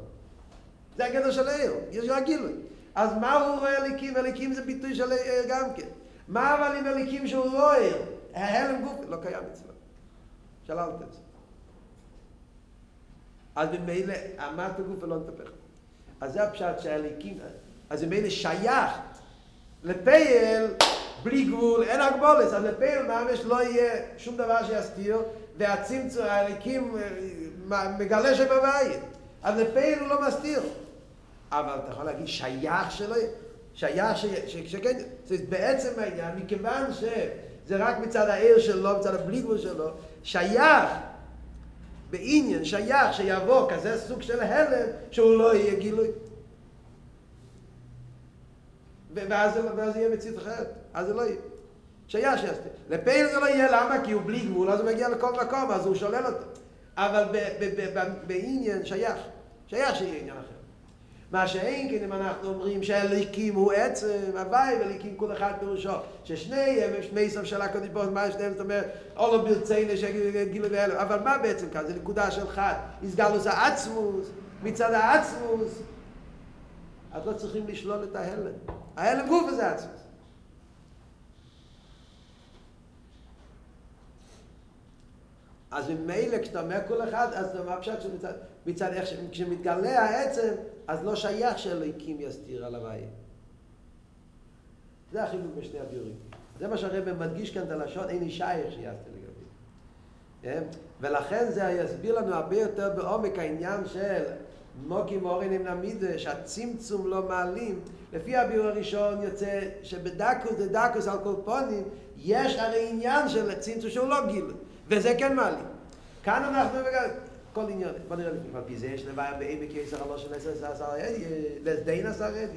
זה הגדר של העיר, יש לו הגילוי. אז מה הוא רואה הליקים? הליקים זה ביטוי של העיר גם כן. מה אבל עם הליקים שהוא רואה עיר? ההלם גוף לא קיים אצלו. שללת את זה. אז במילא, המטו גוף ולא נתפך. אז זה הפשט שהליקים, אז זה מילא שייך לפייל בלי גבול, אין הגבולת, אז לפייל ממש לא יהיה שום דבר שיסתיר, והצמצו הליקים מגלה שבבית, אז לפייל הוא לא מסתיר. אבל אתה יכול להגיד שייך שלו, שייך שכן, זה בעצם העניין, מכיוון שזה רק מצד העיר שלו, מצד הבלי גבול שלו, שייך בעניין, שייך שיבוא כזה סוג של הלם שהוא לא יהיה גילוי. ואז יהיה מציאות אחרת, אז זה לא יהיה. שייך שיסתיר. לפעיל זה לא יהיה, למה? כי הוא בלי גבול, אז הוא מגיע לכל מקום, אז הוא שולל אותו. אבל בעניין שייך, שייך שיהיה עניין אחר. מה שאין כן אם אנחנו אומרים שהליקים הוא עצם, הווי וליקים כל אחד פירושו, ששני הם שני סוף של הקודש ברוך הוא, מה שניהם זאת אומרת, אולו ברצינו שגילו ואלו, אבל מה בעצם כאן? זה נקודה של חד, הסגלוס העצמוס, מצד העצמוס, אז לא צריכים לשלול את ההלם, ההלם גוף הזה עצמוס. אז במילא כשאתה אומר כל אחד, אז זה מה פשט שמצד איך כשמתגלה העצם, אז לא שייך שאלוהיקים יסתיר על הבית. זה החילוק בשני הביורים. זה מה שהרבא מדגיש כאן את הלשון, אין שייך שיסתיר לגבי. ולכן זה יסביר לנו הרבה יותר בעומק העניין של מוקי מורין עם נמידה, שהצמצום לא מעלים. לפי הביור הראשון יוצא שבדקוס לדקוס על כל פונים, יש הרי עניין של צמצום שהוא לא גיל. וזה כן מעלים. כאן אנחנו כל עניין, בוא נראה לפי מפי זה, יש לבעיה בעמק יסר הלא של עשר עשר יד, לסדין עשר יד,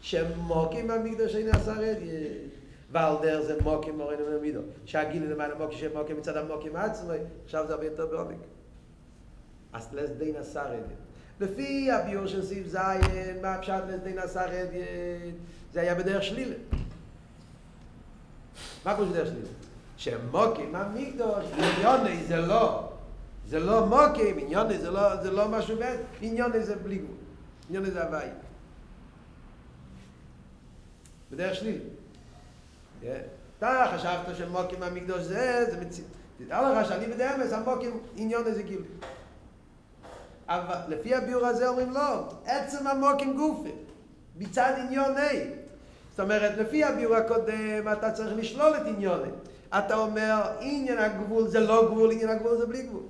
שמוקים במקדוש אין עשר יד, ועל דרך זה מוקים מורנו ממידו, שהגילי למעלה מוקים שמוקים מצד המוקים עצמו, עכשיו זה הרבה יותר בעומק. אז לסדין עשר יד. לפי הביור של סעיף זיין, מה הפשט לסדין עשר יד, זה היה בדרך שלילה. מה קורה בדרך שלילה? שמוקים במקדוש, עניוני זה לא. זה לא מוקים, עניוני זה לא משהו בן, עניוני זה בלי גבול, עניוני זה הווי. בדרך שלילי. אתה חשבת שמוקים המקדוש זה מציאות. תדע לך שאני בדאמס, המוקים עניוני זה גילוי. אבל לפי הביור הזה אומרים לא, עצם המוקים גופי, מצד עניוני. זאת אומרת, לפי הביור הקודם אתה צריך לשלול את עניוני. אתה אומר, עניין הגבול זה לא גבול, עניין הגבול זה בלי גבול.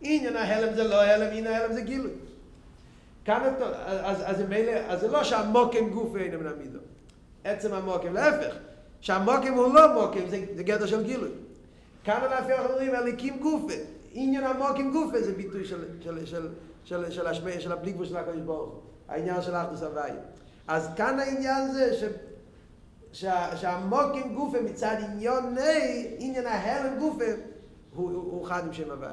עניין ההלם זה לא הלם, עניין ההלם זה גילוי. אז זה לא שהמוקם גוף אינו מן המידו. עצם המוקם, להפך. שהמוקם הוא לא מוקם, זה גדר של גילוי. כאן אנחנו אומרים, הליקים גופה. עניין המוקם גופה זה ביטוי של הבלי גבול של הקדוש ברוך הוא. העניין של האחדות הוויה. אז כאן העניין זה שהמוקם גופה מצד עניוני, עניין ההלם גופה, הוא חד עם שם הוויה.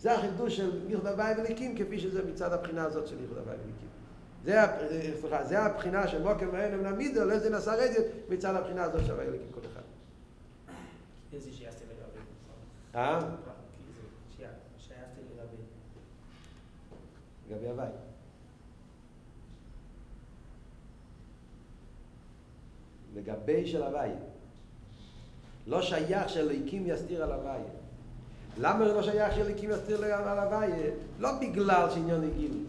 זה החידוש של ייחוד הווי וליקים, כפי שזה מצד הבחינה הזאת של ייחוד הווי וליקים. זה הבחינה של מוקם ואין ונמידו, לא זה נסרדת מצד הבחינה הזאת של הווי וליקים כל אחד. איזה שייסתי לרבי. שייסתי לרבי. לגבי הווי. לגבי של הווי. לא שייך של ליקים יסתיר על הווי. למה לא שייך שאליקים יסתיר על הוויה? לא בגלל שעניין הגיל.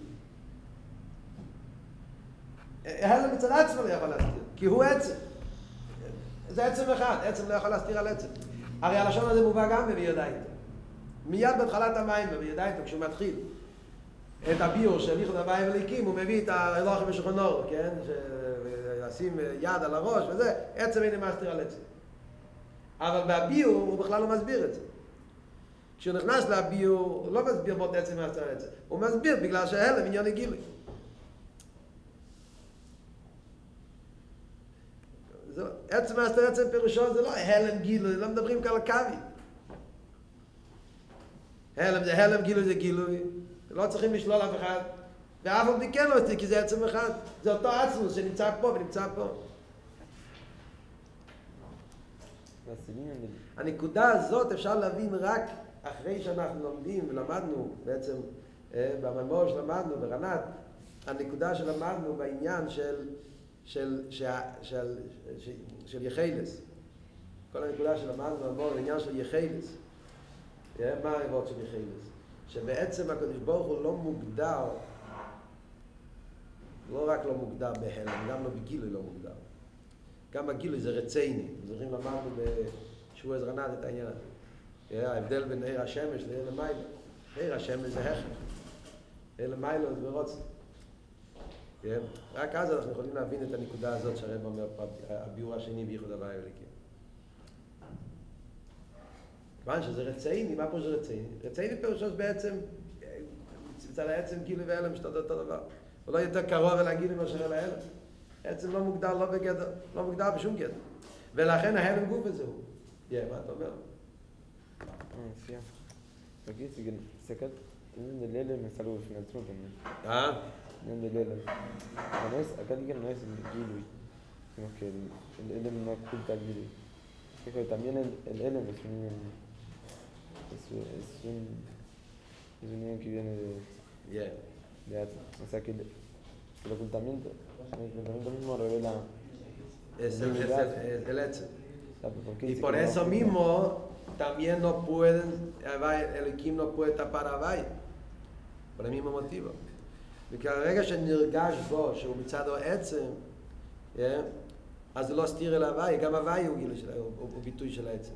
הלם מצד עצמו לא יכול להסתיר, כי הוא עצם. זה עצם אחד, עצם לא יכול להסתיר על עצם. הרי הלשון הזה מובא גם בביודאיתא. מיד בהתחלת המים בביודאיתא, כשהוא מתחיל את הביור של ייחוד הוויה וליקים, הוא מביא את האלוהים בשולחנו, כן? שעשים יד על הראש וזה, עצם אין מסתיר על עצם. אבל בביור הוא בכלל לא מסביר את זה. כשהוא נכנס לביור, הוא לא מסביר בו את עצם מהסתיר על עצם. הוא מסביר בגלל שההלם עניין הגילוי. עצם מהסתיר על עצם פירושו זה לא הלם גילוי, לא מדברים כאן על קווי. הלם זה הלם, גילוי זה גילוי. לא צריכים לשלול אף אחד. ואף עוד מכן לא עושה, כי זה עצם אחד. זה אותו עצמוס שנמצא פה ונמצא פה. הנקודה הזאת אפשר להבין רק אחרי שאנחנו לומדים ולמדנו בעצם, בממור שלמדנו ברנת, הנקודה שלמדנו בעניין של יחילס. כל הנקודה שלמדנו בממור, בעניין של יחילס. מה העבוד של יחילס? שבעצם הקדוש ברוך הוא לא מוגדר לא רק לא מוגדר בהלם, גם לא בגילוי לא מוגדר. גם בגילוי זה רציני. זוכרים למדנו בשיעור עזרא נעד את העניין הזה. ההבדל בין עיר השמש לעיר למיילו. עיר השמש זה החך. עיר למיילו זה ברוצה. רק אז אנחנו יכולים להבין את הנקודה הזאת שהרב אומר הביאור השני בייחוד הוואי וליקים. כיוון שזה רציני, מה פה זה רציני? רציני פירושו בעצם, מצד העצם גילוי והלם שאתה יודע אותו דבר. הוא לא יותר קרוב אל הגילוי מאשר אל ההלם. העצם לא מוגדר, לא בגדר, לא מוגדר בשום גדר. ולכן ההלם גוף הזה הוא. מה אתה אומר? נסיעה. תגיד, סקלת, תמיד ללילה מסלול שנעצרו בנו. תמיד ללילה. הקד גם נועס לגילוי. כמו כאל הלם נועקות הגילוי. también el es un niño que viene de Atlas, o sea que el ocultamiento mismo revela es el hecho y por eso mismo también no pueden el Elohim no puede tapar a Vay por el mismo motivo porque al rega שנרגש בו שהוא מצד העצם אז זה לא סתיר אל הוואי, גם הוואי הוא ביטוי של העצם.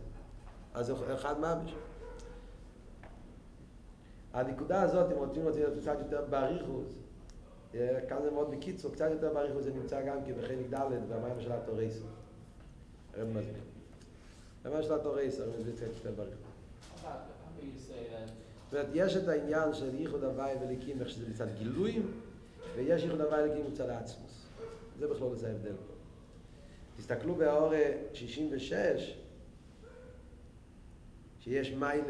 אז זה אחד ממש. הנקודה הזאת, אם רוצים להיות קצת יותר באריכות, כאן זה מאוד בקיצור, קצת יותר באריכות זה נמצא גם כי בחלק ד' והמים של התורייסר. הרב מזמין. המים של התורייסר, הרב מזמין קצת יותר באריכות. זאת אומרת, יש את העניין של ייחוד הוואי וליקים, איך שזה מצד גילויים, ויש ייחוד הוואי וליקים מצד העצמוס. זה בכלל זה ההבדל פה. תסתכלו באור 66 שיש מייל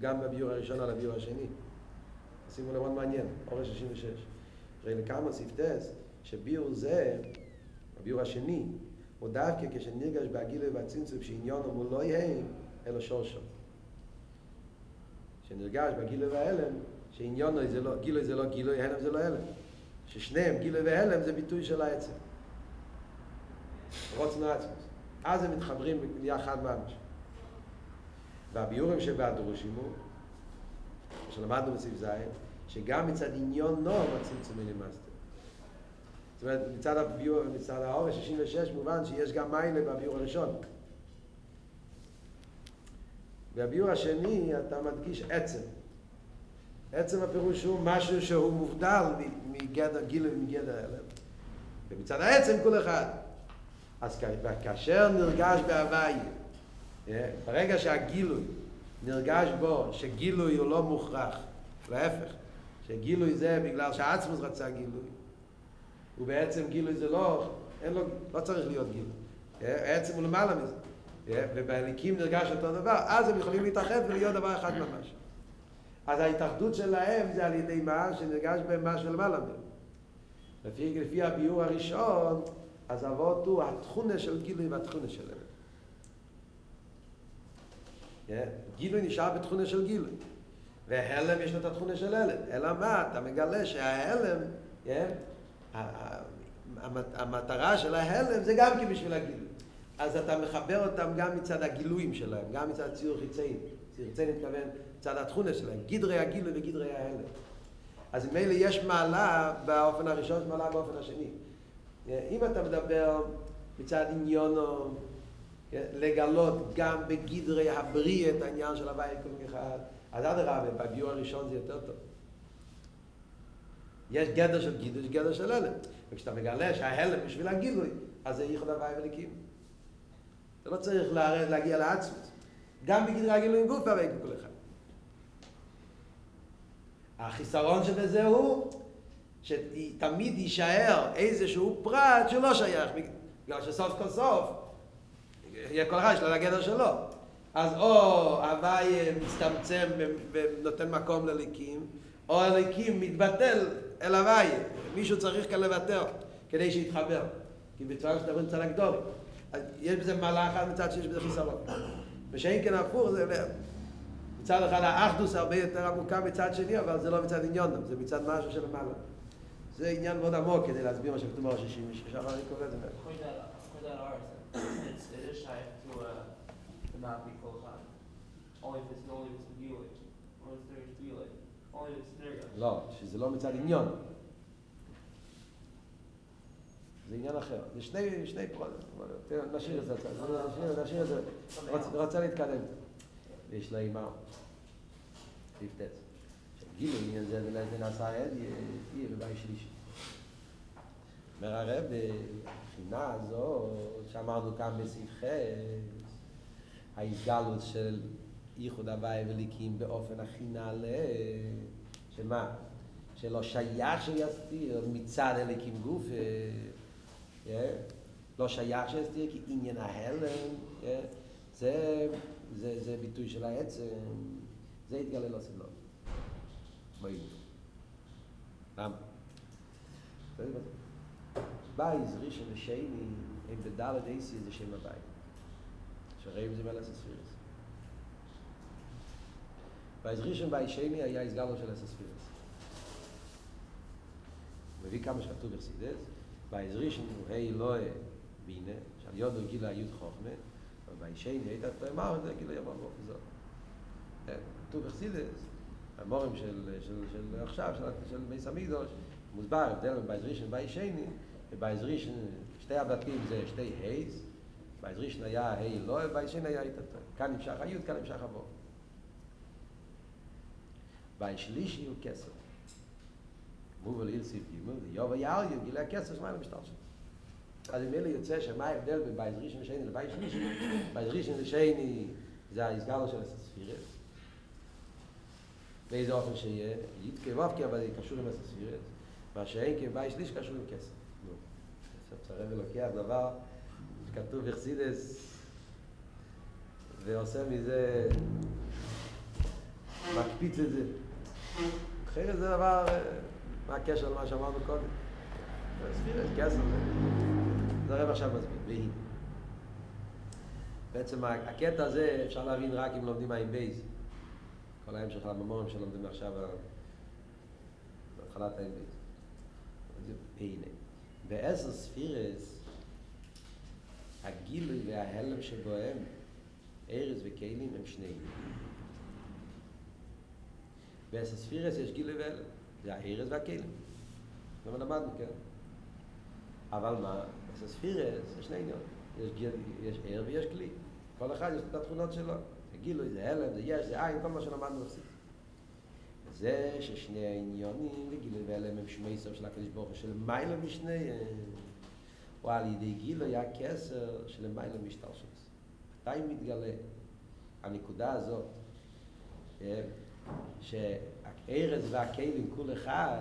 גם בביור הראשון על הביור השני. שימו למרות מעניין, אור 66. ראי לכמה ספטס שביור זה, הביור השני, הוא דווקא כשנרגש בהגילה ובצמצום שעניון הוא לא יהיה אלא שורשו. כשנרגש בהגילה וההלם, שעניון זה לא גילוי, זה לא גילוי, הלם זה לא הלם. ששניהם, גילוי והלם זה ביטוי של העצם. רוצנו עצמוס. אז הם מתחברים יחד ממש. והביאורים שבהדרושים הוא, שלמדנו בסעיף זין, שגם מצד עניון נור הצמצום מלימסטר. זאת אומרת, מצד הביאור, מצד האור 66 מובן שיש גם מיילה בביאור הראשון. והביאור השני, אתה מדגיש עצם. עצם הפירוש הוא משהו שהוא מובדל מגדר גילה ומגדר הלב. ומצד העצם כל אחד. אז כאשר נרגש בהוואי, ברגע שהגילוי נרגש בו, שגילוי הוא לא מוכרח, להפך, שגילוי זה בגלל שהעצמוס רצה גילוי, ובעצם גילוי זה לא, אין לו, לא צריך להיות גילוי, העצם הוא למעלה מזה, ובהליקים נרגש אותו דבר, אז הם יכולים להתאחד ולהיות דבר אחד ממש. אז ההתאחדות שלהם זה על ידי מה שנרגש בהם מה שלמעלה מזה. לפי הביאור הראשון, אז אבות הוא התכונה של גילוי והתכונה של הלם. גילוי נשאר בתכונה של גילוי. וההלם יש לו את התכונה של הלם. אלא מה? אתה מגלה שההלם, המטרה של ההלם זה גם כבשביל הגילוי. אז אתה מחבר אותם גם מצד הגילויים שלהם, גם מצד ציור חיצאי. ציור חיצאי נתכוון מצד התכונה שלהם. גדרי הגילוי וגדרי ההלם. אז ממילא יש מעלה באופן הראשון ומעלה באופן השני. אם אתה מדבר מצד עניונו לגלות גם בגדרי הבריא את העניין של הוואי כל אחד, אז עד הרבה, בביאור הראשון זה יותר טוב. יש גדר של גילוי, יש גדר של הלם. וכשאתה מגלה שההלם בשביל הגילוי, אז זה ייחוד הוואי וליקים. אתה לא צריך להגיע לעצמות. גם בגדרי הגילוי גוף הוואי כל אחד. החיסרון שבזה הוא שתמיד יישאר איזשהו פרט שלא שייך, בגלל שסוף כל סוף יהיה כל אחד של הגדר שלו. אז או הוואי מצטמצם ונותן מקום לליקים, או הליקים מתבטל אל הוואי. מישהו צריך כאן לוותר כדי שיתחבר, כי בצורה שתבוא מצד הגדורי. אז יש בזה מעלה אחת מצד שיש בזה חיסרון. ושאין כן הפוך, זה מצד אחד האחדוס הרבה יותר עמוקה מצד שני, אבל זה לא מצד עניון, זה מצד משהו של מעלה. זה עניין מאוד עמוק כדי להסביר מה שכתוב על 66, אבל אני קורא את זה. לא, שזה לא מצד עניון. זה עניין אחר. זה שני פרוזים. נשאיר את זה. נשאיר את זה. רצה להתקדם. ויש לה אימא. תפתץ. גילו עניין זה ונעשה עד יהיה בבית שלישי. אומר הרב, בבחינה הזו, שאמרנו כאן בספחי, ההתגלות של ייחוד הוואי וליקים באופן הכי נעלה, שמה? שלא שייך שיסתיר מצד הליקים גוף, לא שייך שיסתיר כי עניין ההלם, זה ביטוי של העצם, זה התגלה לא סבלו. מועיל. למה? בייז ראשון ושני הם בדלת איסי זה שם הבית. שראים זה מלאס הספירס. בייז ראשון בייז שני היה הסגלו של הספירס. מביא כמה שכתוב בחסידות, בייז ראשון הוא היי לאי בינה, שעל יודו גילה היוד חוכמה, ובייז שני הייתה תאמר את זה גילה יבוא בופזו. כתוב בחסידות, המורם של עכשיו, של בייס המקדוש, מוסבר הבדל בייז ראשון בייז שני, ובייז ראשון, שתי הבתים זה שתי הייז, בייז ראשון היה היי לא, ובייז שני היה איתה טוב. כאן נמשך היוד, כאן נמשך הבוא. בייז שלישי הוא כסר. מובל איל סיב גימל, יוב היאל יגילה הכסר, שמה הם משתל שלו. אז אם אלה יוצא שמה ההבדל בבייז ראשון ושני לבייז שלישי, בייז ראשון ושני זה ההסגלו של הספירס. באיזה אופן שיהיה, יתקבבקי, אבל זה קשור עם הספירס. מה שאין כבייז שליש קשור עם כסר. עכשיו הרב לוקח דבר שכתוב בחסידות ועושה מזה, מקפיץ את זה. אחרת זה דבר, מה הקשר למה שאמרנו קודם? הספירס, כסר. זה הרב עכשיו מסביר, והיא. בעצם הקטע הזה אפשר להבין רק אם לומדים עם בייז. כל הים שלך במורם שלומדים עכשיו בהתחלת עם בייז. והנה. בעשר ספירס, הגילוי וההלם שבוהם, ארץ וכלים, הם שניים. בעשר ספירס יש גילוי והלם, זה הארץ והכלים. למה למדנו, כן? אבל מה? בעשר ספירס יש שני עניין. יש ער ויש כלי. כל אחד יש את התכונות שלו. זה גילוי, זה הלם, זה יש, זה עין, כל מה שלמדנו עושים. זה ששני העניונים וגילוי והלם הם שמי סוף של הקדוש ברוך הוא שלמעלה משניהם ועל ידי גילוי הכסר שלמעלה משתלשל. מתי מתגלה הנקודה הזאת שהארץ והכלים כול אחד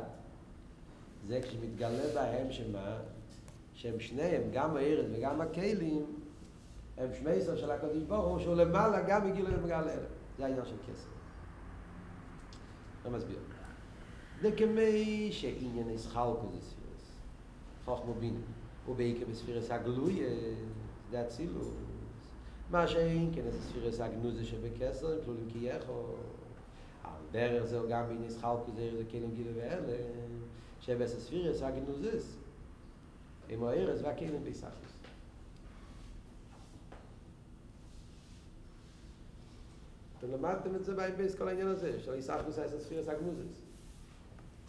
זה כשמתגלה בהם שמה? שהם שניהם, גם הארץ וגם הכלים הם שמי סוף של הקדוש ברוך הוא שהוא למעלה גם מגילוי ומגל הלם. זה העניין של כסר. לא מסביר. זה כמי שעניין ישחלקו זה ספירס. חוכמו בינו. ובעיקר בספירס הגלוי זה הצילוס. מה שאין כן זה ספירס הגנוזה שבכסר, הם כלולים כיכו. על דרך זהו גם בין ישחלקו זה כלים גילו ואלה, שבספירס הגנוזס עם הארץ והכלים בישחלוס. אתם למדתם את זה באייבייס, כל העניין הזה, של איסחלוס הספירס הגנוזס.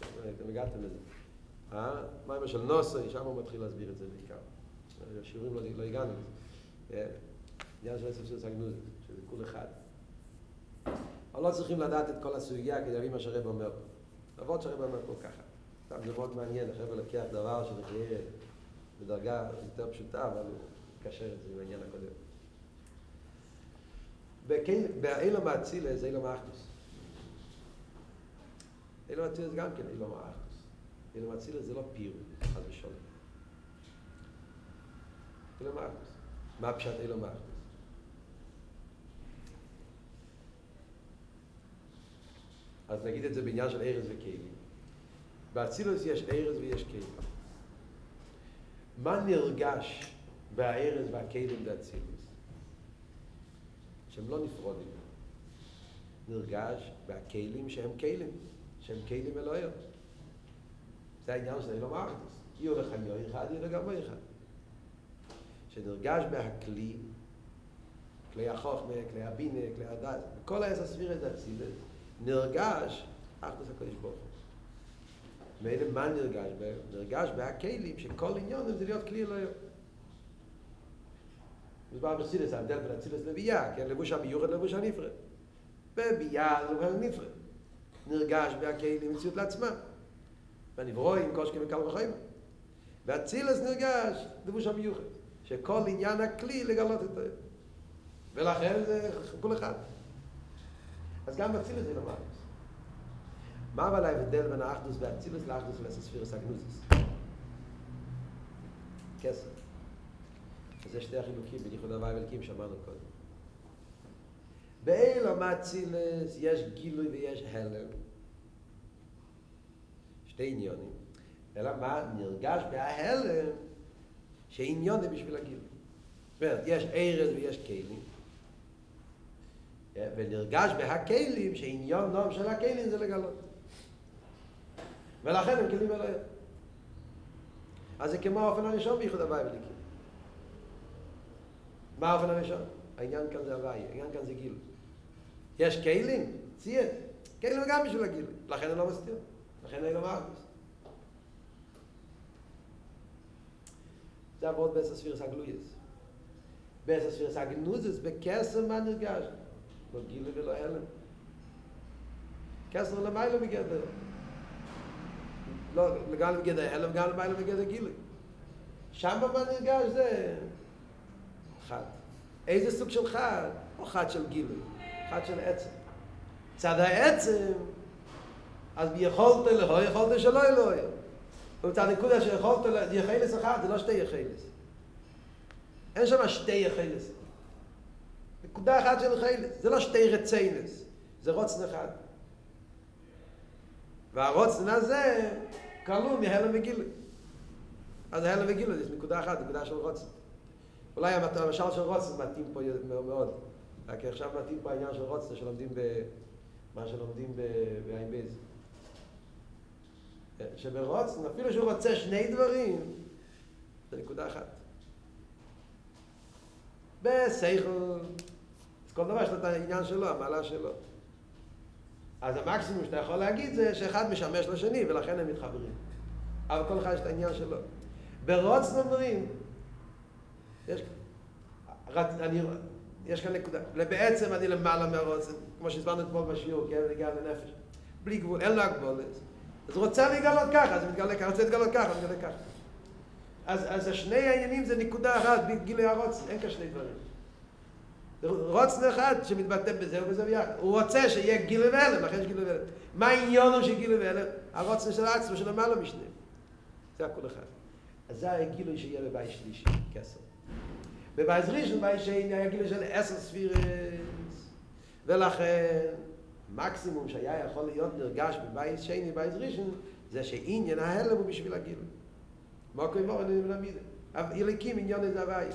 אתם הגעתם לזה. מה עם של נוסי, שם הוא מתחיל להסביר את זה בעיקר. השיעורים לא הגענו לזה. עניין של הספירס הגנוזס, שזה כול אחד. אבל לא צריכים לדעת את כל הסוגיה כדי להבין מה שהרב אומר פה. למרות שהרב אומר פה ככה. סתם זה מאוד מעניין, החבר לקח דבר שנחיה בדרגה יותר פשוטה, אבל הוא מקשר את זה עם העניין הקודם. באילום האצילה זה אילום האחדוס. אילום האצילה זה גם כן אילום האחדוס. אילום האצילה זה לא פירוד, חד ושולם. אילום האחדוס. מה פשט אילום האחדוס? אז נגיד את זה בעניין של ארץ וכלים. באצילוס יש ארץ ויש כלים. מה נרגש בארץ והכלים באצילוס? שהם לא נפרודים. נרגש בכלים שהם כלים, שהם כלים אלוהים. זה העניין של אילום האחדוס. יהיו לך יהיו אחד, יהיו גם יהיו אחד. שנרגש בהכלי, כלי החוכמה, כלי הבינה, כלי הדעת, כל העשר ספירות האצילוס, נרגש אחדוס הקדוש ברוך הוא. ואלה מה נרגש בהם? נרגש בהכלים שכל עניון זה להיות כלי אלוהים. מוסבר בחסידות, ההבדל בין אצילוס לביאה, כן? לבוש המיוחד לבוש הנפרד. וביאה זה לבוש הנפרד. נרגש בהכלים מציאות לעצמה. והנברואים, קושקים וקל וחומר. ואצילוס נרגש לבוש המיוחד, שכל עניין הכלי לגלות את זה. ולכן זה כל אחד. אז גם באצילוס זה למעלה. מה אבל ההבדל בין האחדוס והאצילוס לאחדוס ולספירס הגנוזיס? כסף. זה שתי החילוקים בייחוד הוואי ולקים שאמרנו קודם. באילום האצילוס יש גילוי ויש הלם. שתי עניונים. אלא מה? נרגש בההלם שעניון זה בשביל הגילוי. זאת אומרת, יש ערז ויש כלים. ונרגש בהכלים שעניון נועם של הכלים זה לגלות. ולכן הם כלים אלוהים. אז זה כמו האופן הראשון בייחוד הוואי ולקים. מה האופן הראשון? העניין כאן זה הוואי, העניין כאן זה גילוי. יש כלים, ציית. כלים גם בשביל הגילוי, לכן אני לא מסתיר. לכן אני לא מאחוס. זה עבוד בעשר ספירס הגלויס. בעשר ספירס הגנוזס בקסם מה נרגש? לא גילוי ולא הלם. קסם למעלה מגדר. לא, גם מגדר הלם, גם למעלה מגדר גילוי. שם מה נרגש זה? חד. איזה סוג של חד? או חד של גילוי, חד של עצם. צד העצם, אז ביכולת אלוהי, יכולת שלא אלוהי. ומצד נקודה שיכולת אלוהי, יחילס אחד, זה לא שתי יחילס. אין שם שתי יחילס. נקודה אחת של יחילס, זה לא שתי רציינס, זה רוצן אחד. והרוצן הזה קלום מהלם וגילוי. אז הלם וגילוי זה נקודה אחת, נקודה של רוצן. אולי המשל של רוצן מתאים פה מאוד, רק עכשיו מתאים פה העניין של רוצן שלומדים במה שלומדים ב-IMBZ. שברוצן, אפילו שהוא רוצה שני דברים, זה נקודה אחת. בסייכל, אז כל דבר יש לו את העניין שלו, המעלה שלו. אז המקסימום שאתה יכול להגיד זה שאחד משמש לשני ולכן הם מתחברים. אבל כל אחד יש את העניין שלו. ברוצן אומרים, יש כאן נקודה, בעצם אני למעלה מהרוצן, כמו שהסברנו אתמול בשיעור, כאב נגיע לנפש, בלי גבול, אין לו הגבולת. אז רוצה להתגלות ככה, אז מתגלה ככה, רוצה להתגלות ככה, מתגלה ככה. אז השני העניינים זה נקודה אחת, בגילוי הרוצן, אין כאן שני דברים. רוצן אחד שמתבטא בזה ובזה ביחד. הוא רוצה שיהיה גילוי והלם, לכן יש גילוי והלם. מה העניין הוא שגילוי והלם? הרוצן של עצמו, של למעלה משנה. זה הכל אחד. אז זה הגילוי שיהיה בבית שלישי, כסף. בבית ראשון, בבית שני, היה גילוי של 10 ספירות. ולכן, מקסימום שהיה יכול להיות נרגש בבית שני, בבית ראשון, זה שעניין ההלם הוא בשביל הגילוי. מוקו ימור, אני מלמיד. הליקים עניין את הוואי.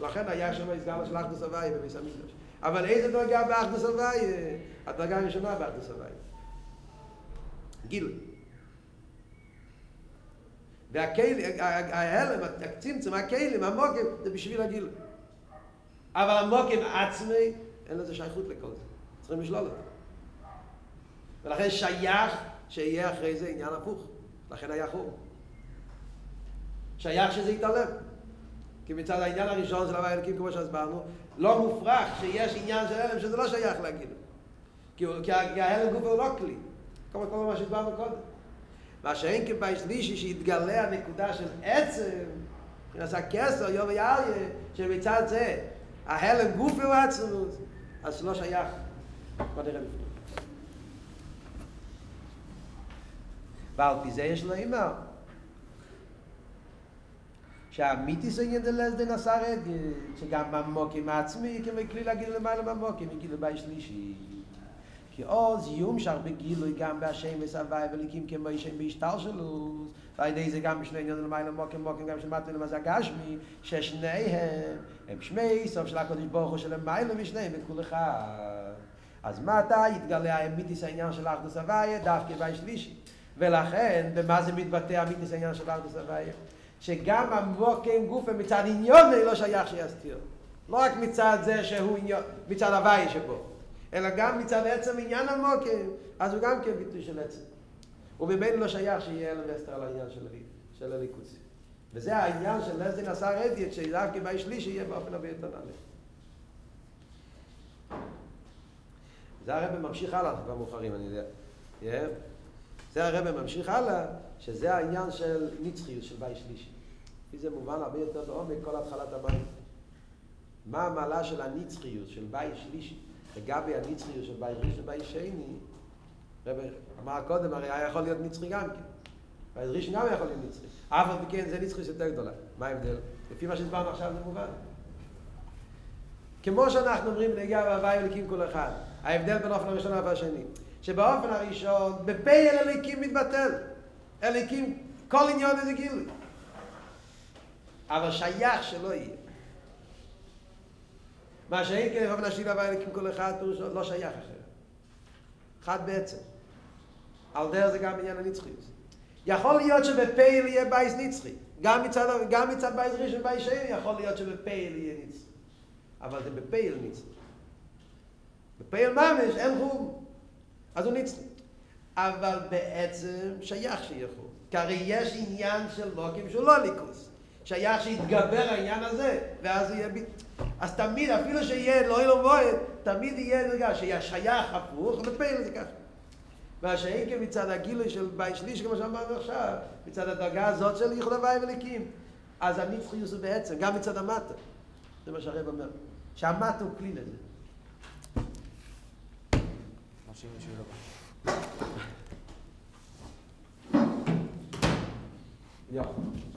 לכן היה שם הסגרנו של אחדוס הוואי בבית המקדש. אבל איזה דרגה באחדוס הוואי? הדרגה הראשונה באחדוס הוואי. גילוי. וההלם, הצמצם, הכלים, המוקים, זה בשביל הגילוי. אבל המוקים עצמי, אין לזה שייכות לכל זה. צריכים לשלול אותו. ולכן שייך שיהיה אחרי זה עניין הפוך. לכן היה חור. שייך שזה יתעלם. כי מצד העניין הראשון של הוואי אלוקים, כמו שהסברנו, לא מופרך שיש עניין של הלם שזה לא שייך להגילוי. כי ההלם גוף הוא לא כלי. כמו כל מה שהסברנו קודם. מה שאין כבית שלישי שהתגלה הנקודה של עצם, נעשה כסר, יום ויאריה, שמצד זה, ההלם גוף הוא עצמות, אז לא שייך. בוא נראה לפני. ועל פי זה יש לו אימא. שהמיתי סעניין דלס דן עשר רגל, שגם ממוקים עצמי, כמכלי להגיד למעלה ממוקים, יגיד לבית שלישי. כי עוז יומשך בגילוי גם בהשם וסבי וליקים כמו ישם בהשתל שלו ועל ידי זה גם בשני עניין למעלה מוקים מוקים גם שמטו למזה גשמי ששניהם הם שמי סוף של הקודש ברוך הוא שלמעלה משניהם בכל אחד אז מתי יתגלה האמיתיס העניין של אחדוס הוואי דווקא בית שלישי ולכן במה זה מתבטא האמיתיס העניין של אחדוס הוואי שגם המוקים גופם מצד עניון לא שייך שיסתיר לא רק מצד זה שהוא עניון מצד הוואי שבו אלא גם מצד עצם עניין המוקים, אז הוא גם כביטוי של עצם. ובבין לא שייך שיהיה אלמסטר על העניין של הליכוס. וזה העניין של לסדין עשר עדיית, שדאב כבעי שלי שיהיה באופן הבית הנעלה. זה הרב ממשיך הלאה, במופרים אני יודע. זה הרב ממשיך הלאה, שזה העניין של נצחיות, של בעי שלישי. כי זה מובן הרבה יותר בעומק כל התחלת המים. מה המעלה של הנצחיות, של בעי שלישי, לגבי הנצחיות של בעי ראשון ובעי שני, רבי אמר קודם, הרי היה יכול להיות נצחי גם כן. בעי ראשון גם יכול להיות נצחי. אף עוד מכן זה נצחיות יותר גדולה. מה ההבדל? לפי מה שהסברנו עכשיו זה מובן. כמו שאנחנו אומרים, נגיע בהווי אלוקים כל אחד. ההבדל בין אופן הראשון לאופן השני. שבאופן הראשון, בפה אל אלוקים מתבטל. אלוקים, כל עניין הזה גילוי. אבל שייך שלא יהיה. מה שאין כן, אופן השני להווי אלוקים כל אחד, פירושו לא שייך אחר. אחד בעצם. על דרך זה גם עניין הנצחי. יכול להיות שבפייל יהיה בייס נצחי. גם מצד בייס ראשון ובייס שני יכול להיות שבפייל יהיה נצחי. אבל זה בפייל נצחי. בפייל ממש אין חום. אז הוא נצחי. אבל בעצם שייך שיהיה חום. כי הרי יש עניין של לוקים שהוא לא ליכוס. שייך שיתגבר העניין הזה. ואז יהיה ביט. אז תמיד, אפילו שיהיה לא אילו מועד, תמיד יהיה נרגע שהשייך הפוך, בפייל זה ככה. והשאין כמצד הגילוי של בית שליש, כמו שאמרנו עכשיו, מצד הדרגה הזאת של ייחוד הווי וליקים. אז הנצחיוס הוא בעצם, גם מצד המטה. זה מה שהרב אומר. שהמטה הוא כלי לזה. נשים משהו לבא. יופי.